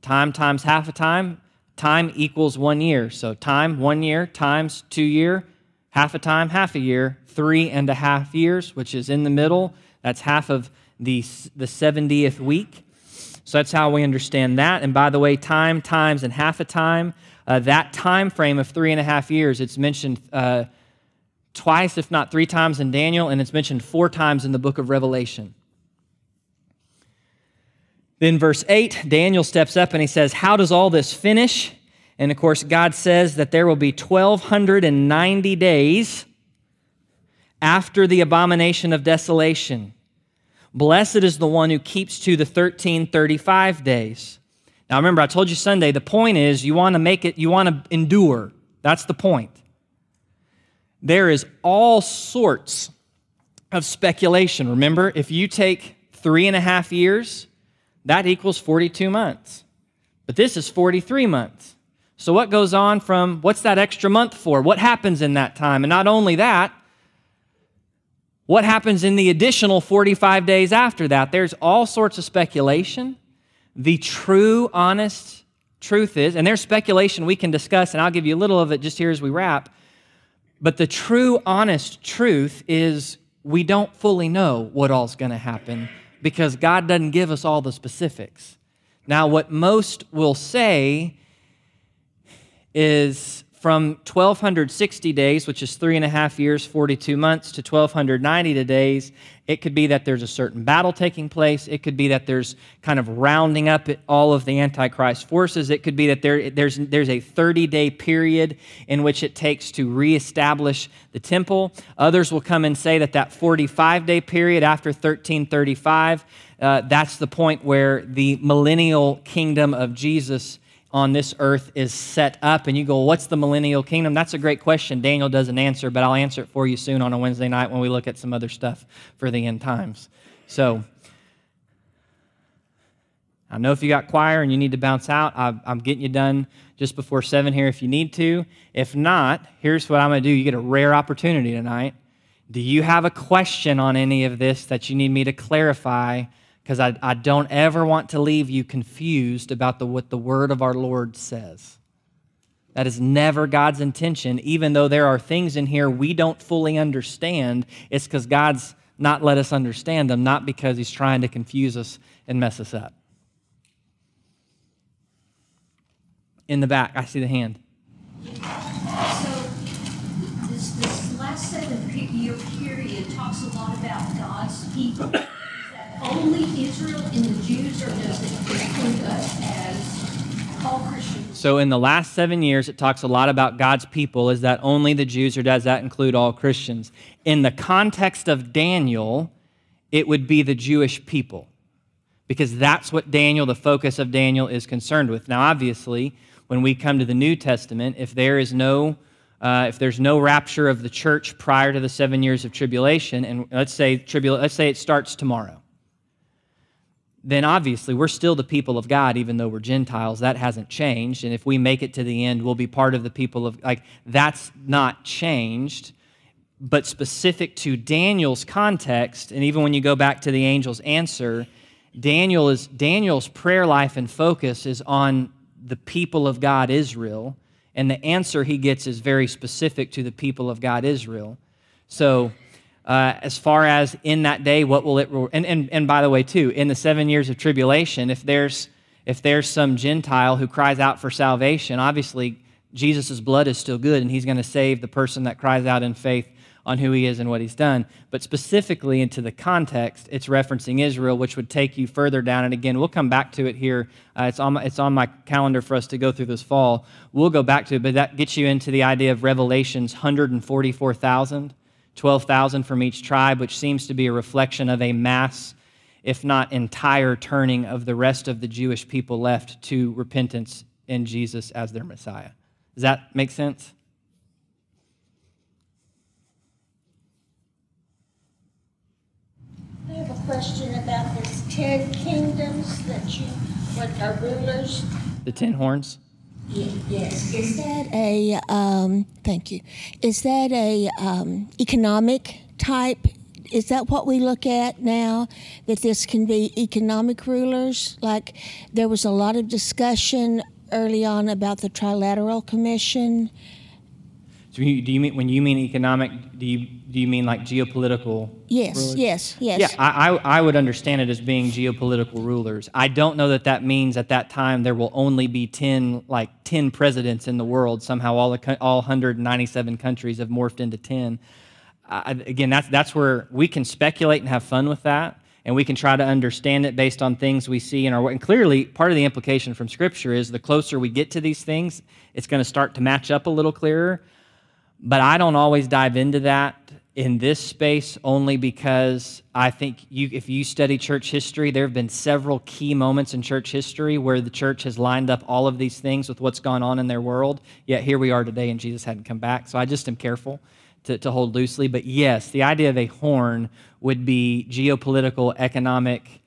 Time times half a time, time equals 1 year. So time, 1 year, times 2 year, half a time, half a year, 3.5 years, which is in the middle. That's half of the 70th week. So that's how we understand that. And by the way, time, times, and half a time, that time frame of 3.5 years, it's mentioned twice, if not 3 times in Daniel, and it's mentioned 4 times in the book of Revelation. Then verse 8, Daniel steps up and he says, how does all this finish? And of course, God says that there will be 1,290 days after the abomination of desolation. Blessed is the one who keeps to the 1,335 days. Now remember, I told you Sunday, the point is you want to make it, you want to endure. That's the point. There is all sorts of speculation. Remember, if you take 3.5 years, that equals 42 months. But this is 43 months. So what goes on from, what's that extra month for? What happens in that time? And not only that, what happens in the additional 45 days after that? There's all sorts of speculation. The true, honest truth is, and there's speculation we can discuss, and I'll give you a little of it just here as we wrap, but the true, honest truth is we don't fully know what all's going to happen because God doesn't give us all the specifics. Now, what most will say is from 1,260 days, which is 3.5 years, 42 months, to 1,290 days, it could be that there's a certain battle taking place. It could be that there's kind of rounding up all of the Antichrist forces. It could be that there's a 30-day period in which it takes to reestablish the temple. Others will come and say that 45-day period after 1335, that's the point where the millennial kingdom of Jesus on this earth is set up, and you go, what's the millennial kingdom? That's a great question Daniel doesn't answer, but I'll answer it for you soon on a Wednesday night when we look at some other stuff for the end times. So, I know if you got choir and you need to bounce out, I'm getting you done just before 7 here if you need to. If not, here's what I'm gonna do. You get a rare opportunity tonight. Do you have a question on any of this that you need me to clarify? Because I don't ever want to leave you confused about what the word of our Lord says. That is never God's intention, even though there are things in here we don't fully understand. It's because God's not let us understand them, not because he's trying to confuse us and mess us up. In the back, I see the hand. So this last 7-year period talks a lot about God's people. Only Israel and the Jews, or does it include us as all Christians? So in the last 7 years, it talks a lot about God's people. Is that only the Jews, or does that include all Christians? In the context of Daniel, it would be the Jewish people, because that's what Daniel, the focus of Daniel, is concerned with. Now, obviously, when we come to the New Testament, if there's no rapture of the church prior to the 7 years of tribulation, and let's say it starts tomorrow, then obviously we're still the people of God, even though we're Gentiles. That hasn't changed. And if we make it to the end, we'll be part of the people of, that's not changed. But specific to Daniel's context, and even when you go back to the angel's answer, Daniel's prayer life and focus is on the people of God, Israel. And the answer he gets is very specific to the people of God, Israel. So, as far as in that day, what will it... And by the way, too, in the 7 years of tribulation, if there's some Gentile who cries out for salvation, obviously Jesus' blood is still good, and he's going to save the person that cries out in faith on who he is and what he's done. But specifically into the context, it's referencing Israel, which would take you further down. And again, we'll come back to it here. It's on my calendar for us to go through this fall. We'll go back to it, but that gets you into the idea of Revelation's 144,000. 12,000 from each tribe, which seems to be a reflection of a mass, if not entire, turning of the rest of the Jewish people left to repentance in Jesus as their Messiah. Does that make sense? I have a question about this 10 kingdoms that you, what are rulers? The 10 horns? Yes. Is that a, thank you, is that a economic type? Is that what we look at now, that this can be economic rulers? Like there was a lot of discussion early on about the Trilateral Commission. So do you mean when you mean economic, do you mean like geopolitical? Yes, rulers? Yes. Yeah, I would understand it as being geopolitical rulers. I don't know that means at that time there will only be 10 presidents in the world. Somehow all 197 countries have morphed into 10. Again, that's where we can speculate and have fun with that, and we can try to understand it based on things we see in our world. And clearly, part of the implication from Scripture is the closer we get to these things, it's going to start to match up a little clearer. But I don't always dive into that in this space only because I think if you study church history, there have been several key moments in church history where the church has lined up all of these things with what's gone on in their world, yet here we are today and Jesus hadn't come back. So I just am careful to hold loosely. But yes, the idea of a horn would be geopolitical, economic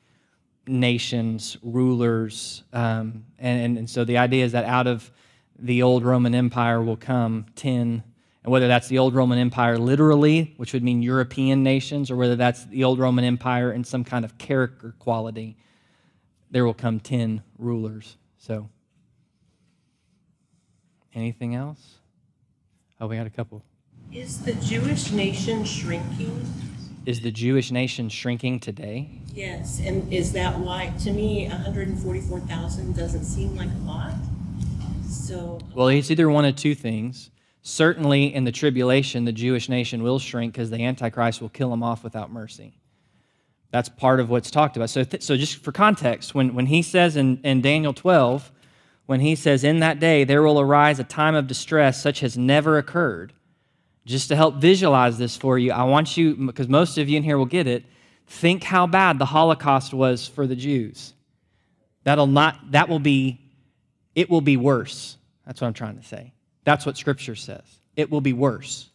nations, rulers. And so the idea is that out of the old Roman Empire will come 10. And whether that's the old Roman Empire literally, which would mean European nations, or whether that's the old Roman Empire in some kind of character quality, there will come 10 rulers. So, anything else? Oh, we had a couple. Is the Jewish nation shrinking? Is the Jewish nation shrinking today? Yes, and is that why, to me, 144,000 doesn't seem like a lot? So. Well, it's either one of two things. Certainly in the tribulation, the Jewish nation will shrink because the Antichrist will kill them off without mercy. That's part of what's talked about. So just for context, when he says in Daniel 12, when he says, in that day there will arise a time of distress such as never occurred. Just to help visualize this for you, I want you, because most of you in here will get it, think how bad the Holocaust was for the Jews. It will be worse. That's what I'm trying to say. That's what Scripture says. It will be worse.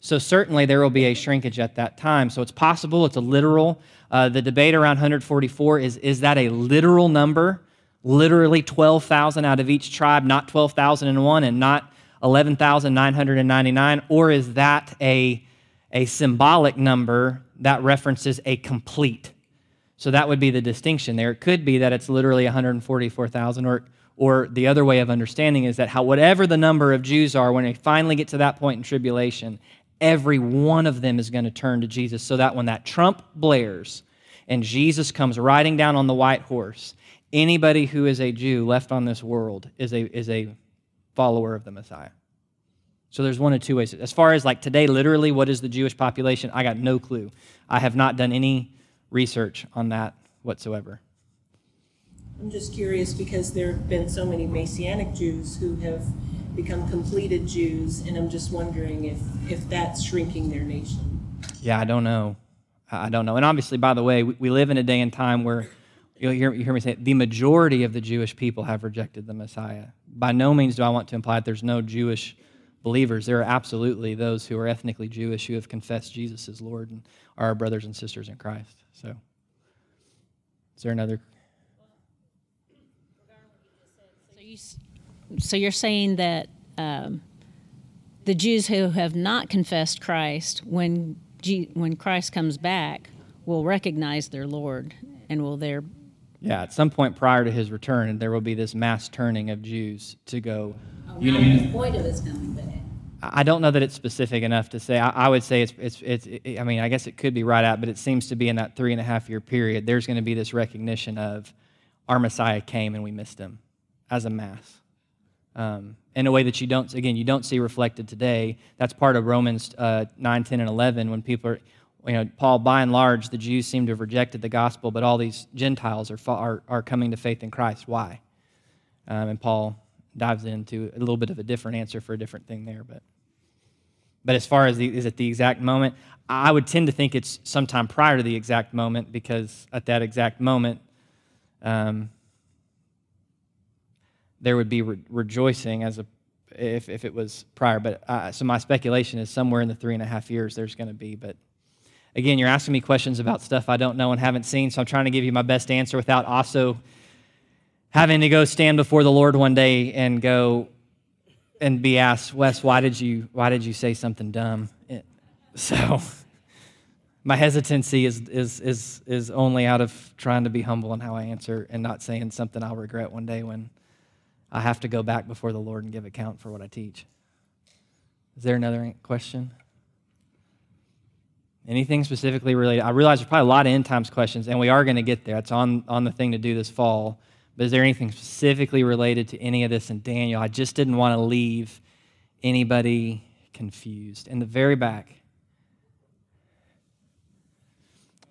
So certainly there will be a shrinkage at that time. So it's possible, it's a literal. The debate around 144 is that a literal number? Literally 12,000 out of each tribe, not 12,001 and not 11,999? Or is that a symbolic number that references a complete? So that would be the distinction there. It could be that it's literally 144,000 or the other way of understanding is that whatever the number of Jews are, when they finally get to that point in tribulation, every one of them is going to turn to Jesus so that when that trump blares and Jesus comes riding down on the white horse, anybody who is a Jew left on this world is a follower of the Messiah. So there's one of two ways. As far as like today, literally, what is the Jewish population? I got no clue. I have not done any research on that whatsoever. I'm just curious because there have been so many Messianic Jews who have become completed Jews, and I'm just wondering if that's shrinking their nation. Yeah, I don't know. And obviously, by the way, we live in a day and time where you hear me say it, the majority of the Jewish people have rejected the Messiah. By no means do I want to imply that there's no Jewish believers. There are absolutely those who are ethnically Jewish who have confessed Jesus as Lord and are our brothers and sisters in Christ. So, is there another? So you're saying that the Jews who have not confessed Christ, when Christ comes back, will recognize their Lord and will there. Yeah, at some point prior to his return, there will be this mass turning of Jews to go. Oh, you know, the point of his coming back. I don't know that it's specific enough to say. I would say it's. I mean, I guess it could be right out, but it seems to be in that 3.5-year period. There's going to be this recognition of our Messiah came and we missed him. As a mass, in a way that you don't see reflected today. That's part of Romans 9, 10, and 11 when people are, Paul, by and large, the Jews seem to have rejected the gospel, but all these Gentiles are coming to faith in Christ. Why? And Paul dives into a little bit of a different answer for a different thing there. But as far as is it the exact moment, I would tend to think it's sometime prior to the exact moment because at that exact moment, there would be rejoicing if it was prior. But so my speculation is somewhere in the 3.5 years there's going to be. But Again, you're asking me questions about stuff I don't know and haven't seen, so I'm trying to give you my best answer without also having to go stand before the Lord one day and go and be asked, Wes, why did you say something dumb? So my hesitancy is only out of trying to be humble in how I answer and not saying something I'll regret one day when I have to go back before the Lord and give account for what I teach. Is there another question? Anything specifically related? I realize there's probably a lot of end times questions, and we are going to get there. It's on the thing to do this fall. But is there anything specifically related to any of this in Daniel? I just didn't want to leave anybody confused. In the very back,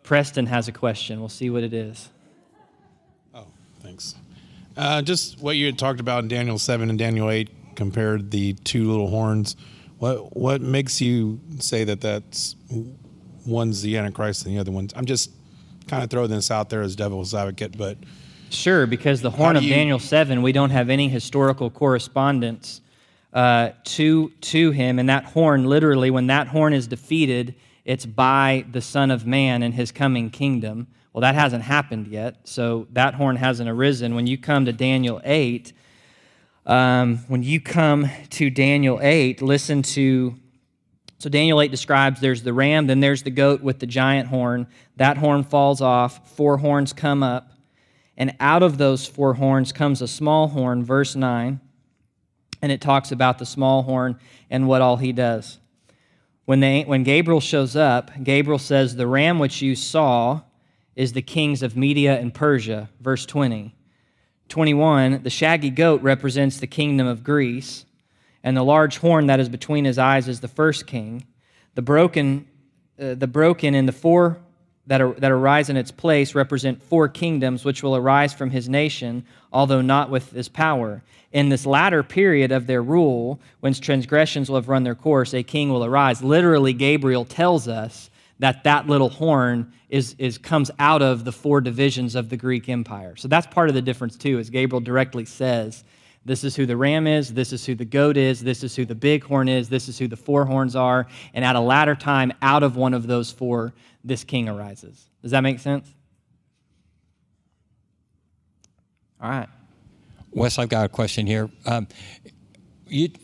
Preston has a question. We'll see what it is. Oh, thanks. Just what you had talked about in Daniel 7 and Daniel 8, compared the two little horns. What makes you say that that's... one's the Antichrist and the other one's... I'm just kind of throwing this out there as devil's advocate, but... Sure, because the horn of Daniel 7, we don't have any historical correspondence to him, and that horn, literally, when that horn is defeated, it's by the Son of Man and his coming kingdom. Well, that hasn't happened yet, so that horn hasn't arisen. When you come to Daniel 8, listen to... So Daniel 8 describes there's the ram, then there's the goat with the giant horn. That horn falls off, four horns come up, and out of those four horns comes a small horn, verse 9, and it talks about the small horn and what all he does. When Gabriel shows up, Gabriel says, the ram which you saw is the kings of Media and Persia, verse 20. 21, the shaggy goat represents the kingdom of Greece, and the large horn that is between his eyes is the first king. The broken and the four that arise in its place represent four kingdoms which will arise from his nation, although not with his power. In this latter period of their rule, when transgressions will have run their course, a king will arise. Literally, Gabriel tells us that little horn comes out of the four divisions of the Greek Empire. So that's part of the difference too, is Gabriel directly says, this is who the ram is, this is who the goat is, this is who the big horn is, this is who the four horns are, and at a latter time, out of one of those four, this king arises. Does that make sense? All right. Wes, I've got a question here.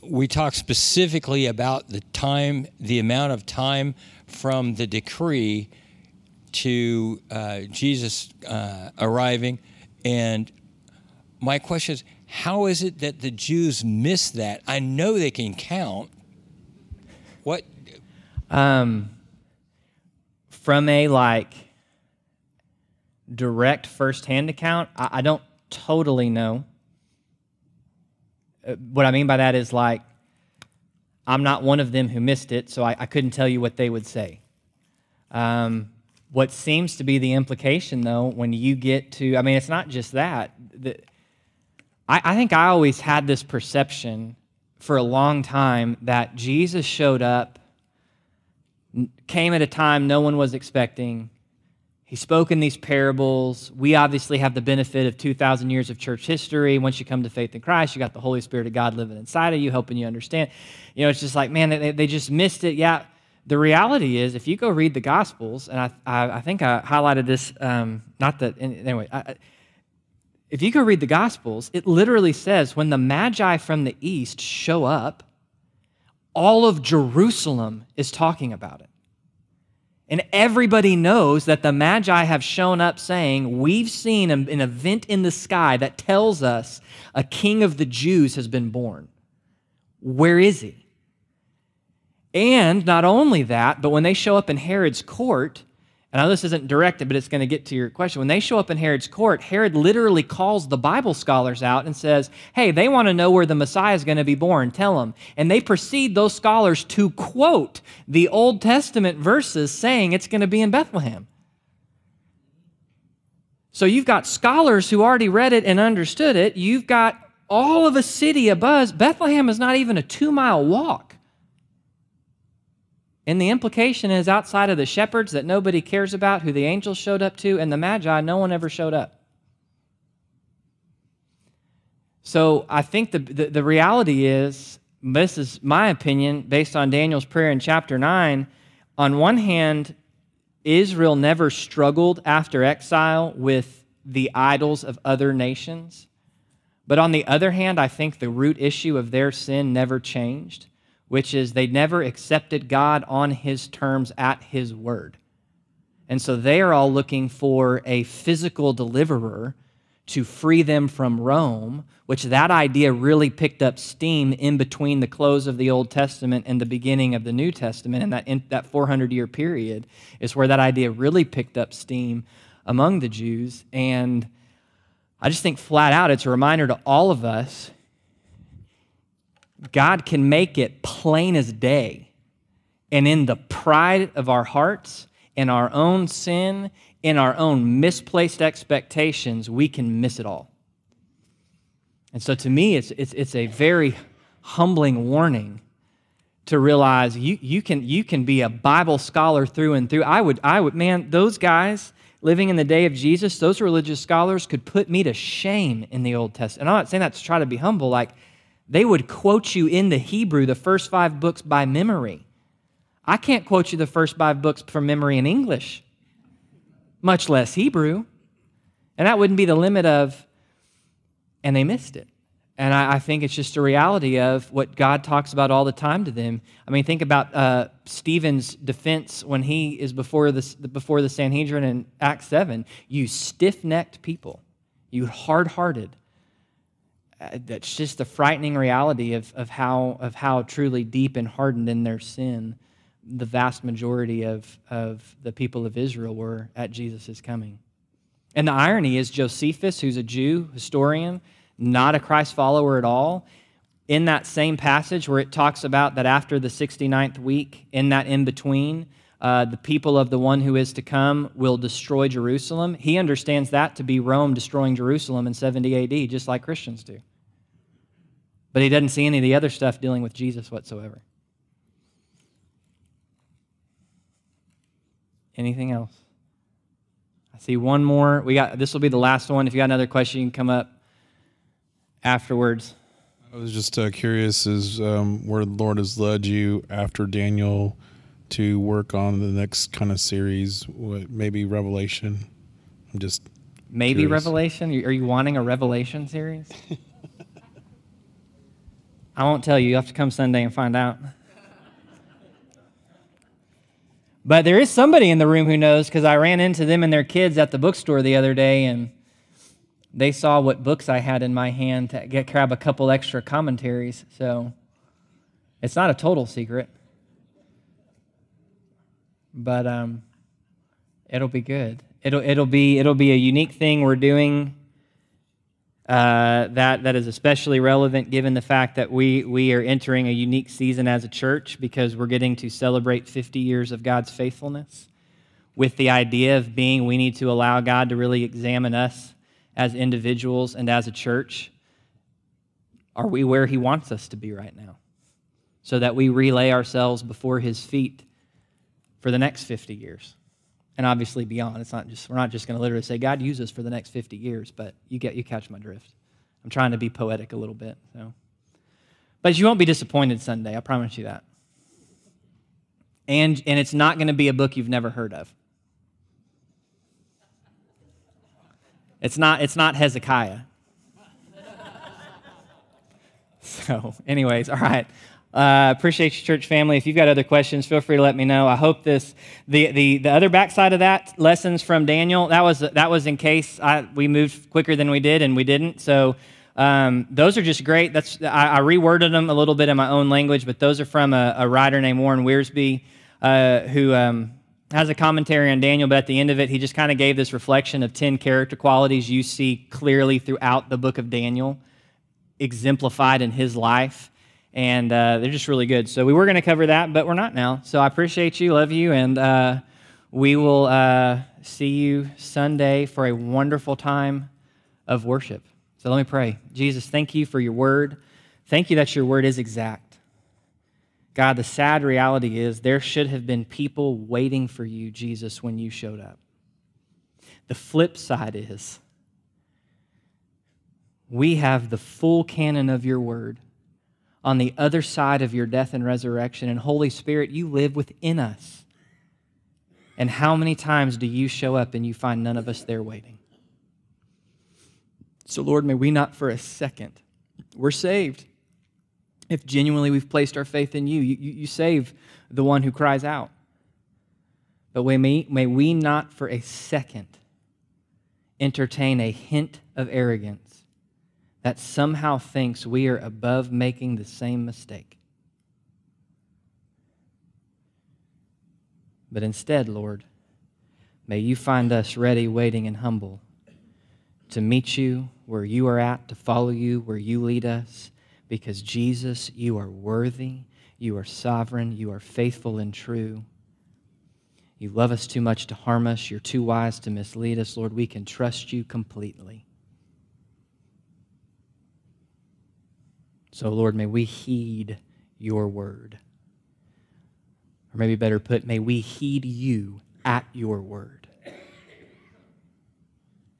We talked specifically about the amount of time from the decree to Jesus arriving, and my question is, how is it that the Jews miss that? I know they can count. What? From a direct firsthand account, I don't totally know. What I mean by that is I'm not one of them who missed it, so I couldn't tell you what they would say. What seems to be the implication, though, when you get to, it's not just that. I think I always had this perception for a long time that Jesus showed up, came at a time no one was expecting. He spoke in these parables. We obviously have the benefit of 2,000 years of church history. Once you come to faith in Christ, you got the Holy Spirit of God living inside of you, helping you understand. It's just they just missed it. Yeah, the reality is, if you go read the Gospels, and I think I highlighted this, if you go read the Gospels, it literally says when the Magi from the east show up, all of Jerusalem is talking about it. And everybody knows that the Magi have shown up saying, we've seen an event in the sky that tells us a king of the Jews has been born. Where is he? And not only that, but when they show up in Herod's court, and I know this isn't directed, but it's going to get to your question. When they show up in Herod's court, Herod literally calls the Bible scholars out and says, hey, they want to know where the Messiah is going to be born. Tell them. And they proceed, those scholars, to quote the Old Testament verses saying it's going to be in Bethlehem. So you've got scholars who already read it and understood it. You've got all of a city abuzz. Bethlehem is not even a 2-mile walk. And the implication is, outside of the shepherds that nobody cares about, who the angels showed up to, and the Magi, no one ever showed up. So I think the reality is, this is my opinion, based on Daniel's prayer in chapter 9, on one hand, Israel never struggled after exile with the idols of other nations. But on the other hand, I think the root issue of their sin never changed, which is they never accepted God on his terms at his word. And so they are all looking for a physical deliverer to free them from Rome, which that idea really picked up steam in between the close of the Old Testament and the beginning of the New Testament, and that 400-year period is where that idea really picked up steam among the Jews. And I just think flat out it's a reminder to all of us, God can make it plain as day, and in the pride of our hearts, in our own sin, in our own misplaced expectations, we can miss it all. And so to me, it's a very humbling warning to realize you can be a Bible scholar through and through. I would, man, those guys living in the day of Jesus, those religious scholars could put me to shame in the Old Testament. And I'm not saying that to try to be humble. Like, they would quote you in the Hebrew the first 5 books by memory. I can't quote you the first 5 books from memory in English, much less Hebrew. And that wouldn't be the limit of, and they missed it. And I think it's just a reality of what God talks about all the time to them. I mean, think about Stephen's defense when he is before the Sanhedrin in Acts 7. You stiff-necked people, you hard-hearted. That's just the frightening reality of how truly deep and hardened in their sin the vast majority of the people of Israel were at Jesus' coming. And the irony is Josephus, who's a Jew historian, not a Christ follower at all, in that same passage where it talks about that after the 69th week, in that in-between, the people of the one who is to come will destroy Jerusalem. He understands that to be Rome destroying Jerusalem in 70 A.D., just like Christians do. But he doesn't see any of the other stuff dealing with Jesus whatsoever. Anything else? I see one more. This will be the last one. If you got another question, you can come up afterwards. I was just curious is where the Lord has led you after Daniel to work on the next kind of series, maybe Revelation. I'm just maybe curious. Revelation? Are you wanting a Revelation series? I won't tell you. You'll have to come Sunday and find out. But there is somebody in the room who knows, because I ran into them and their kids at the bookstore the other day, and they saw what books I had in my hand to grab a couple extra commentaries. So it's not a total secret, but it'll be good. It'll be a unique thing we're doing that is especially relevant given the fact that we are entering a unique season as a church, because we're getting to celebrate 50 years of God's faithfulness, with the idea of being we need to allow God to really examine us as individuals and as a church. Are we where he wants us to be right now? So that we relay ourselves before his feet for the next 50 years. And obviously beyond. We're not just going to literally say, God, use us for the next 50 years, but you catch my drift. I'm trying to be poetic a little bit. So, but you won't be disappointed Sunday, I promise you that. And it's not going to be a book you've never heard of. It's not Hezekiah. So, anyways, all right. Appreciate you, church family. If you've got other questions, feel free to let me know. I hope the other backside of that, lessons from Daniel, that was in case we moved quicker than we did and we didn't. So those are just great. I reworded them a little bit in my own language, but those are from a writer named Warren Wiersbe, who has a commentary on Daniel, but at the end of it, he just kind of gave this reflection of 10 character qualities you see clearly throughout the book of Daniel, exemplified in his life. And they're just really good. So we were going to cover that, but we're not now. So I appreciate you, love you, and we will see you Sunday for a wonderful time of worship. So let me pray. Jesus, thank you for your word. Thank you that your word is exact. God, the sad reality is there should have been people waiting for you, Jesus, when you showed up. The flip side is we have the full canon of your word on the other side of your death and resurrection. And Holy Spirit, you live within us. And how many times do you show up and you find none of us there waiting? So Lord, may we not for a second, we're saved. If genuinely we've placed our faith in you, you save the one who cries out. But may we not for a second entertain a hint of arrogance that somehow thinks we are above making the same mistake. But instead, Lord, may you find us ready, waiting, and humble to meet you where you are at, to follow you where you lead us, because Jesus, you are worthy, you are sovereign, you are faithful and true. You love us too much to harm us. You're too wise to mislead us. Lord, we can trust you completely. So, Lord, may we heed your word. Or maybe better put, may we heed you at your word.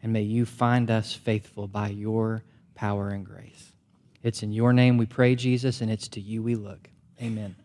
And may you find us faithful by your power and grace. It's in your name we pray, Jesus, and it's to you we look. Amen.